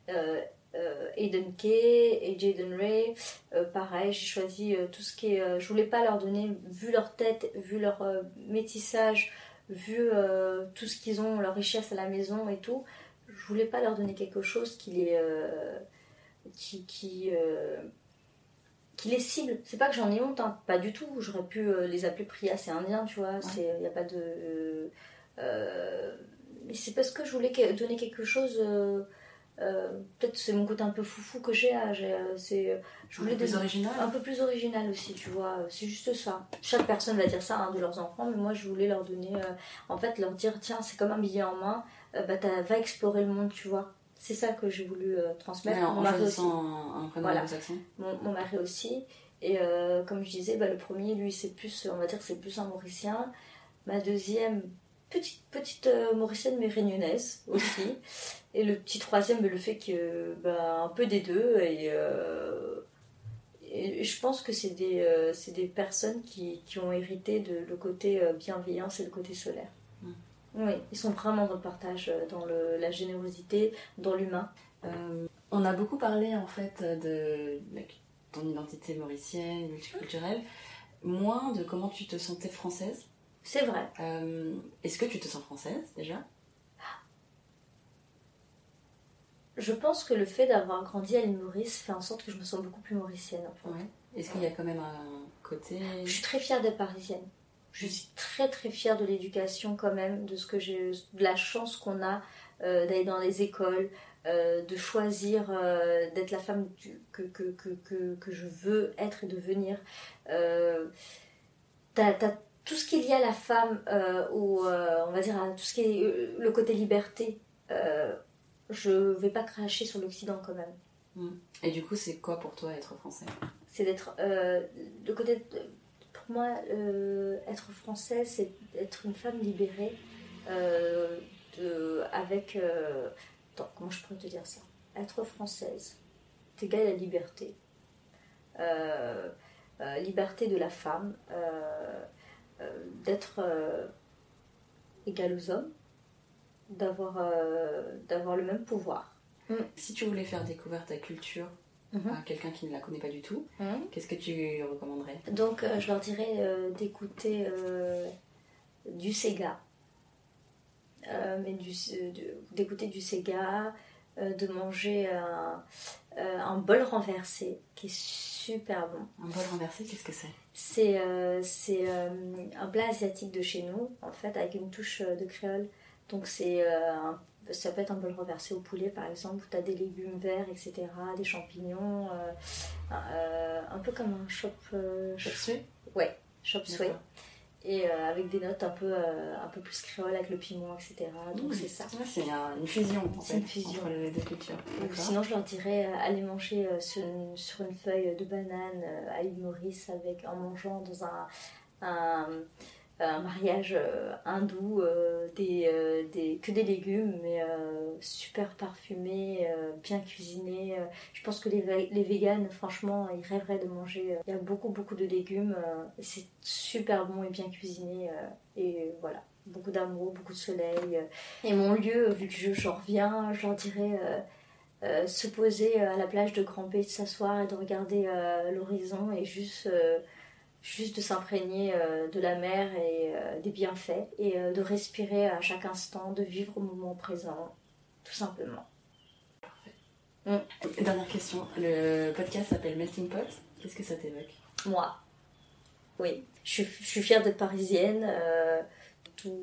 euh, euh, Aiden K et Jaden Ray, euh, pareil, j'ai choisi euh, tout ce qui est. Euh, je voulais pas leur donner, vu leur tête, vu leur euh, métissage, vu euh, tout ce qu'ils ont, leur richesse à la maison et tout, je voulais pas leur donner quelque chose qui les, euh, qui, qui, euh, qui les cible. C'est pas que j'en ai honte, hein, pas du tout, j'aurais pu euh, les appeler Priya, c'est indien, tu vois, il n'y a pas de. Euh, Euh, mais c'est parce que je voulais donner quelque chose euh, euh, peut-être c'est mon côté un peu foufou que j'ai, hein, j'ai c'est, je voulais un peu plus original un peu plus original aussi tu vois, c'est juste ça, chaque personne va dire ça hein, de leurs enfants, mais moi je voulais leur donner euh, en fait leur dire tiens c'est comme un billet en main, euh, bah t'as, va explorer le monde tu vois, c'est ça que j'ai voulu euh, transmettre. Alors, mon mari aussi un, un voilà. mon, mon mari aussi Et euh, comme je disais, bah, le premier, lui, c'est plus, on va dire, c'est plus un Mauricien. Ma deuxième, petite, petite euh, Mauricienne, mais réunionnaise aussi. Et le petit troisième, le fait que, bah, un peu des deux. Et, euh, et je pense que c'est des, euh, c'est des personnes qui, qui ont hérité de le côté euh, bienveillance et le côté solaire. Mmh. Oui, ils sont vraiment dans le partage, dans le, la générosité, dans l'humain. Euh, on a beaucoup parlé, en fait, de... de... ton identité mauricienne, multiculturelle, moins de comment tu te sentais française. C'est vrai. Euh, est-ce que tu te sens française, déjà ? Je pense que le fait d'avoir grandi à l'île Maurice fait en sorte que je me sens beaucoup plus mauricienne. En fait. Ouais. Est-ce ouais. qu'il y a quand même un côté... Je suis très fière d'être parisienne. Je suis très très fière de l'éducation quand même, de, ce que j'ai, de la chance qu'on a euh, d'aller dans les écoles, Euh, de choisir euh, d'être la femme du, que, que, que, que je veux être et devenir. Euh, t'as, t'as tout ce qui est lié à la femme, euh, ou, euh, on va dire, à tout ce qui est euh, le côté liberté. Euh, je vais pas cracher sur l'Occident quand même. Mmh. Et du coup, c'est quoi pour toi être français ? C'est d'être. Euh, le côté de, pour moi, euh, être français, c'est être une femme libérée euh, de, avec. Euh, Attends, comment je pourrais te dire ça ? Être française, c'est égal à la liberté. Euh, euh, liberté de la femme, euh, euh, d'être euh, égale aux hommes, d'avoir, euh, d'avoir le même pouvoir. Mmh. Si tu voulais faire découvrir ta culture mmh. à quelqu'un qui ne la connaît pas du tout, mmh. qu'est-ce que tu recommanderais ? Donc, euh, je leur dirais euh, d'écouter euh, du Sega. Euh, mais du, de, d'écouter du Sega, euh, de manger un, euh, un bol renversé qui est super bon. Un bol renversé, qu'est-ce que c'est ? C'est, euh, c'est euh, un plat asiatique de chez nous, en fait, avec une touche de créole. Donc c'est, euh, un, ça peut être un bol renversé au poulet, par exemple, où tu as des légumes verts, et cetera, des champignons, euh, euh, un peu comme un chop... Euh, chop suey ? Ouais, chop suey. Et euh, avec des notes un peu, euh, un peu plus créole avec le piment, et cetera. Donc mmh, c'est ça. Ouais, c'est un, une fusion en c'est fait, une fusion. entre les deux cultures. Ou sinon je leur dirais euh, aller manger euh, sur, une, sur une feuille de banane euh, à l'île Maurice avec, en mangeant dans un, un, un mariage euh, hindou, euh, des, euh, des, que des légumes, mais euh, super parfumés, euh, bien cuisinés. Euh, je pense que les, les véganes, franchement, ils rêveraient de manger. Il y a beaucoup, beaucoup de légumes. Euh, et c'est super bon et bien cuisiné. Euh, et voilà, beaucoup d'amour, beaucoup de soleil. Euh. Et mon lieu, vu que je, j'en reviens, j'en dirais euh, euh, se poser à la plage, de grimper, de s'asseoir et de regarder euh, l'horizon et juste... Euh, juste de s'imprégner euh, de la mer et euh, des bienfaits et euh, de respirer à chaque instant, de vivre au moment présent, tout simplement. Parfait. Mmh. Dernière question, le podcast s'appelle Melting Pot, qu'est-ce que ça t'évoque ? Moi, oui, je, je suis fière d'être parisienne, euh, tout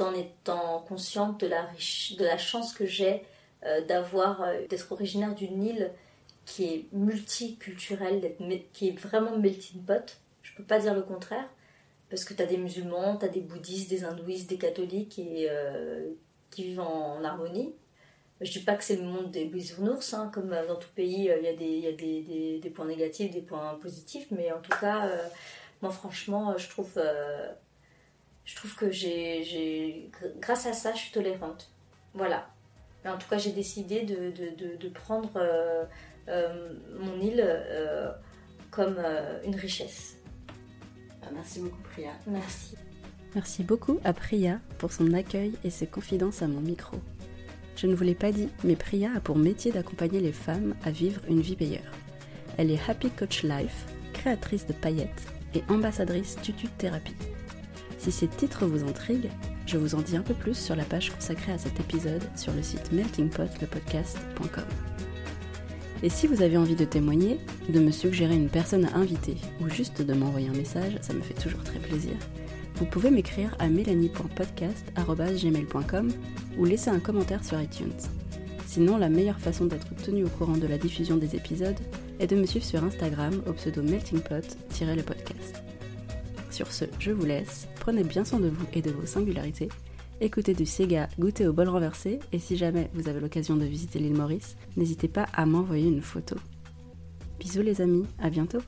en étant consciente de la, riche, de la chance que j'ai euh, d'avoir, euh, d'être originaire d'une île qui est multiculturelle, qui est vraiment melting pot, je peux pas dire le contraire, parce que t'as des musulmans, t'as des bouddhistes, des hindouistes, des catholiques et, euh, qui vivent en, en harmonie. Je dis pas que c'est le monde des bisounours, hein, comme dans tout pays, il y a, des, y a des, des, des points négatifs, des points positifs, mais en tout cas, euh, moi franchement, je trouve, euh, je trouve que j'ai, j'ai, grâce à ça, je suis tolérante. Voilà. Mais en tout cas, j'ai décidé de, de, de, de prendre... Euh, Euh, mon île euh, comme euh, une richesse. Merci beaucoup Priya. Merci. Merci beaucoup à Priya pour son accueil et ses confidences à mon micro. Je ne vous l'ai pas dit, mais Priya a pour métier d'accompagner les femmes à vivre une vie meilleure. Elle est Happy Coach Life, créatrice de paillettes et ambassadrice tutu thérapie. Si ces titres vous intriguent, je vous en dis un peu plus sur la page consacrée à cet épisode sur le site melting pot le podcast point com. Et si vous avez envie de témoigner, de me suggérer une personne à inviter, ou juste de m'envoyer un message, ça me fait toujours très plaisir, vous pouvez m'écrire à mélanie point podcast arobase gmail point com ou laisser un commentaire sur iTunes. Sinon, la meilleure façon d'être tenu au courant de la diffusion des épisodes est de me suivre sur Instagram au pseudo meltingpot-le-podcast. Sur ce, je vous laisse, prenez bien soin de vous et de vos singularités, écoutez du Sega, goûtez au bol renversé et si jamais vous avez l'occasion de visiter l'île Maurice, n'hésitez pas à m'envoyer une photo. Bisous les amis, à bientôt.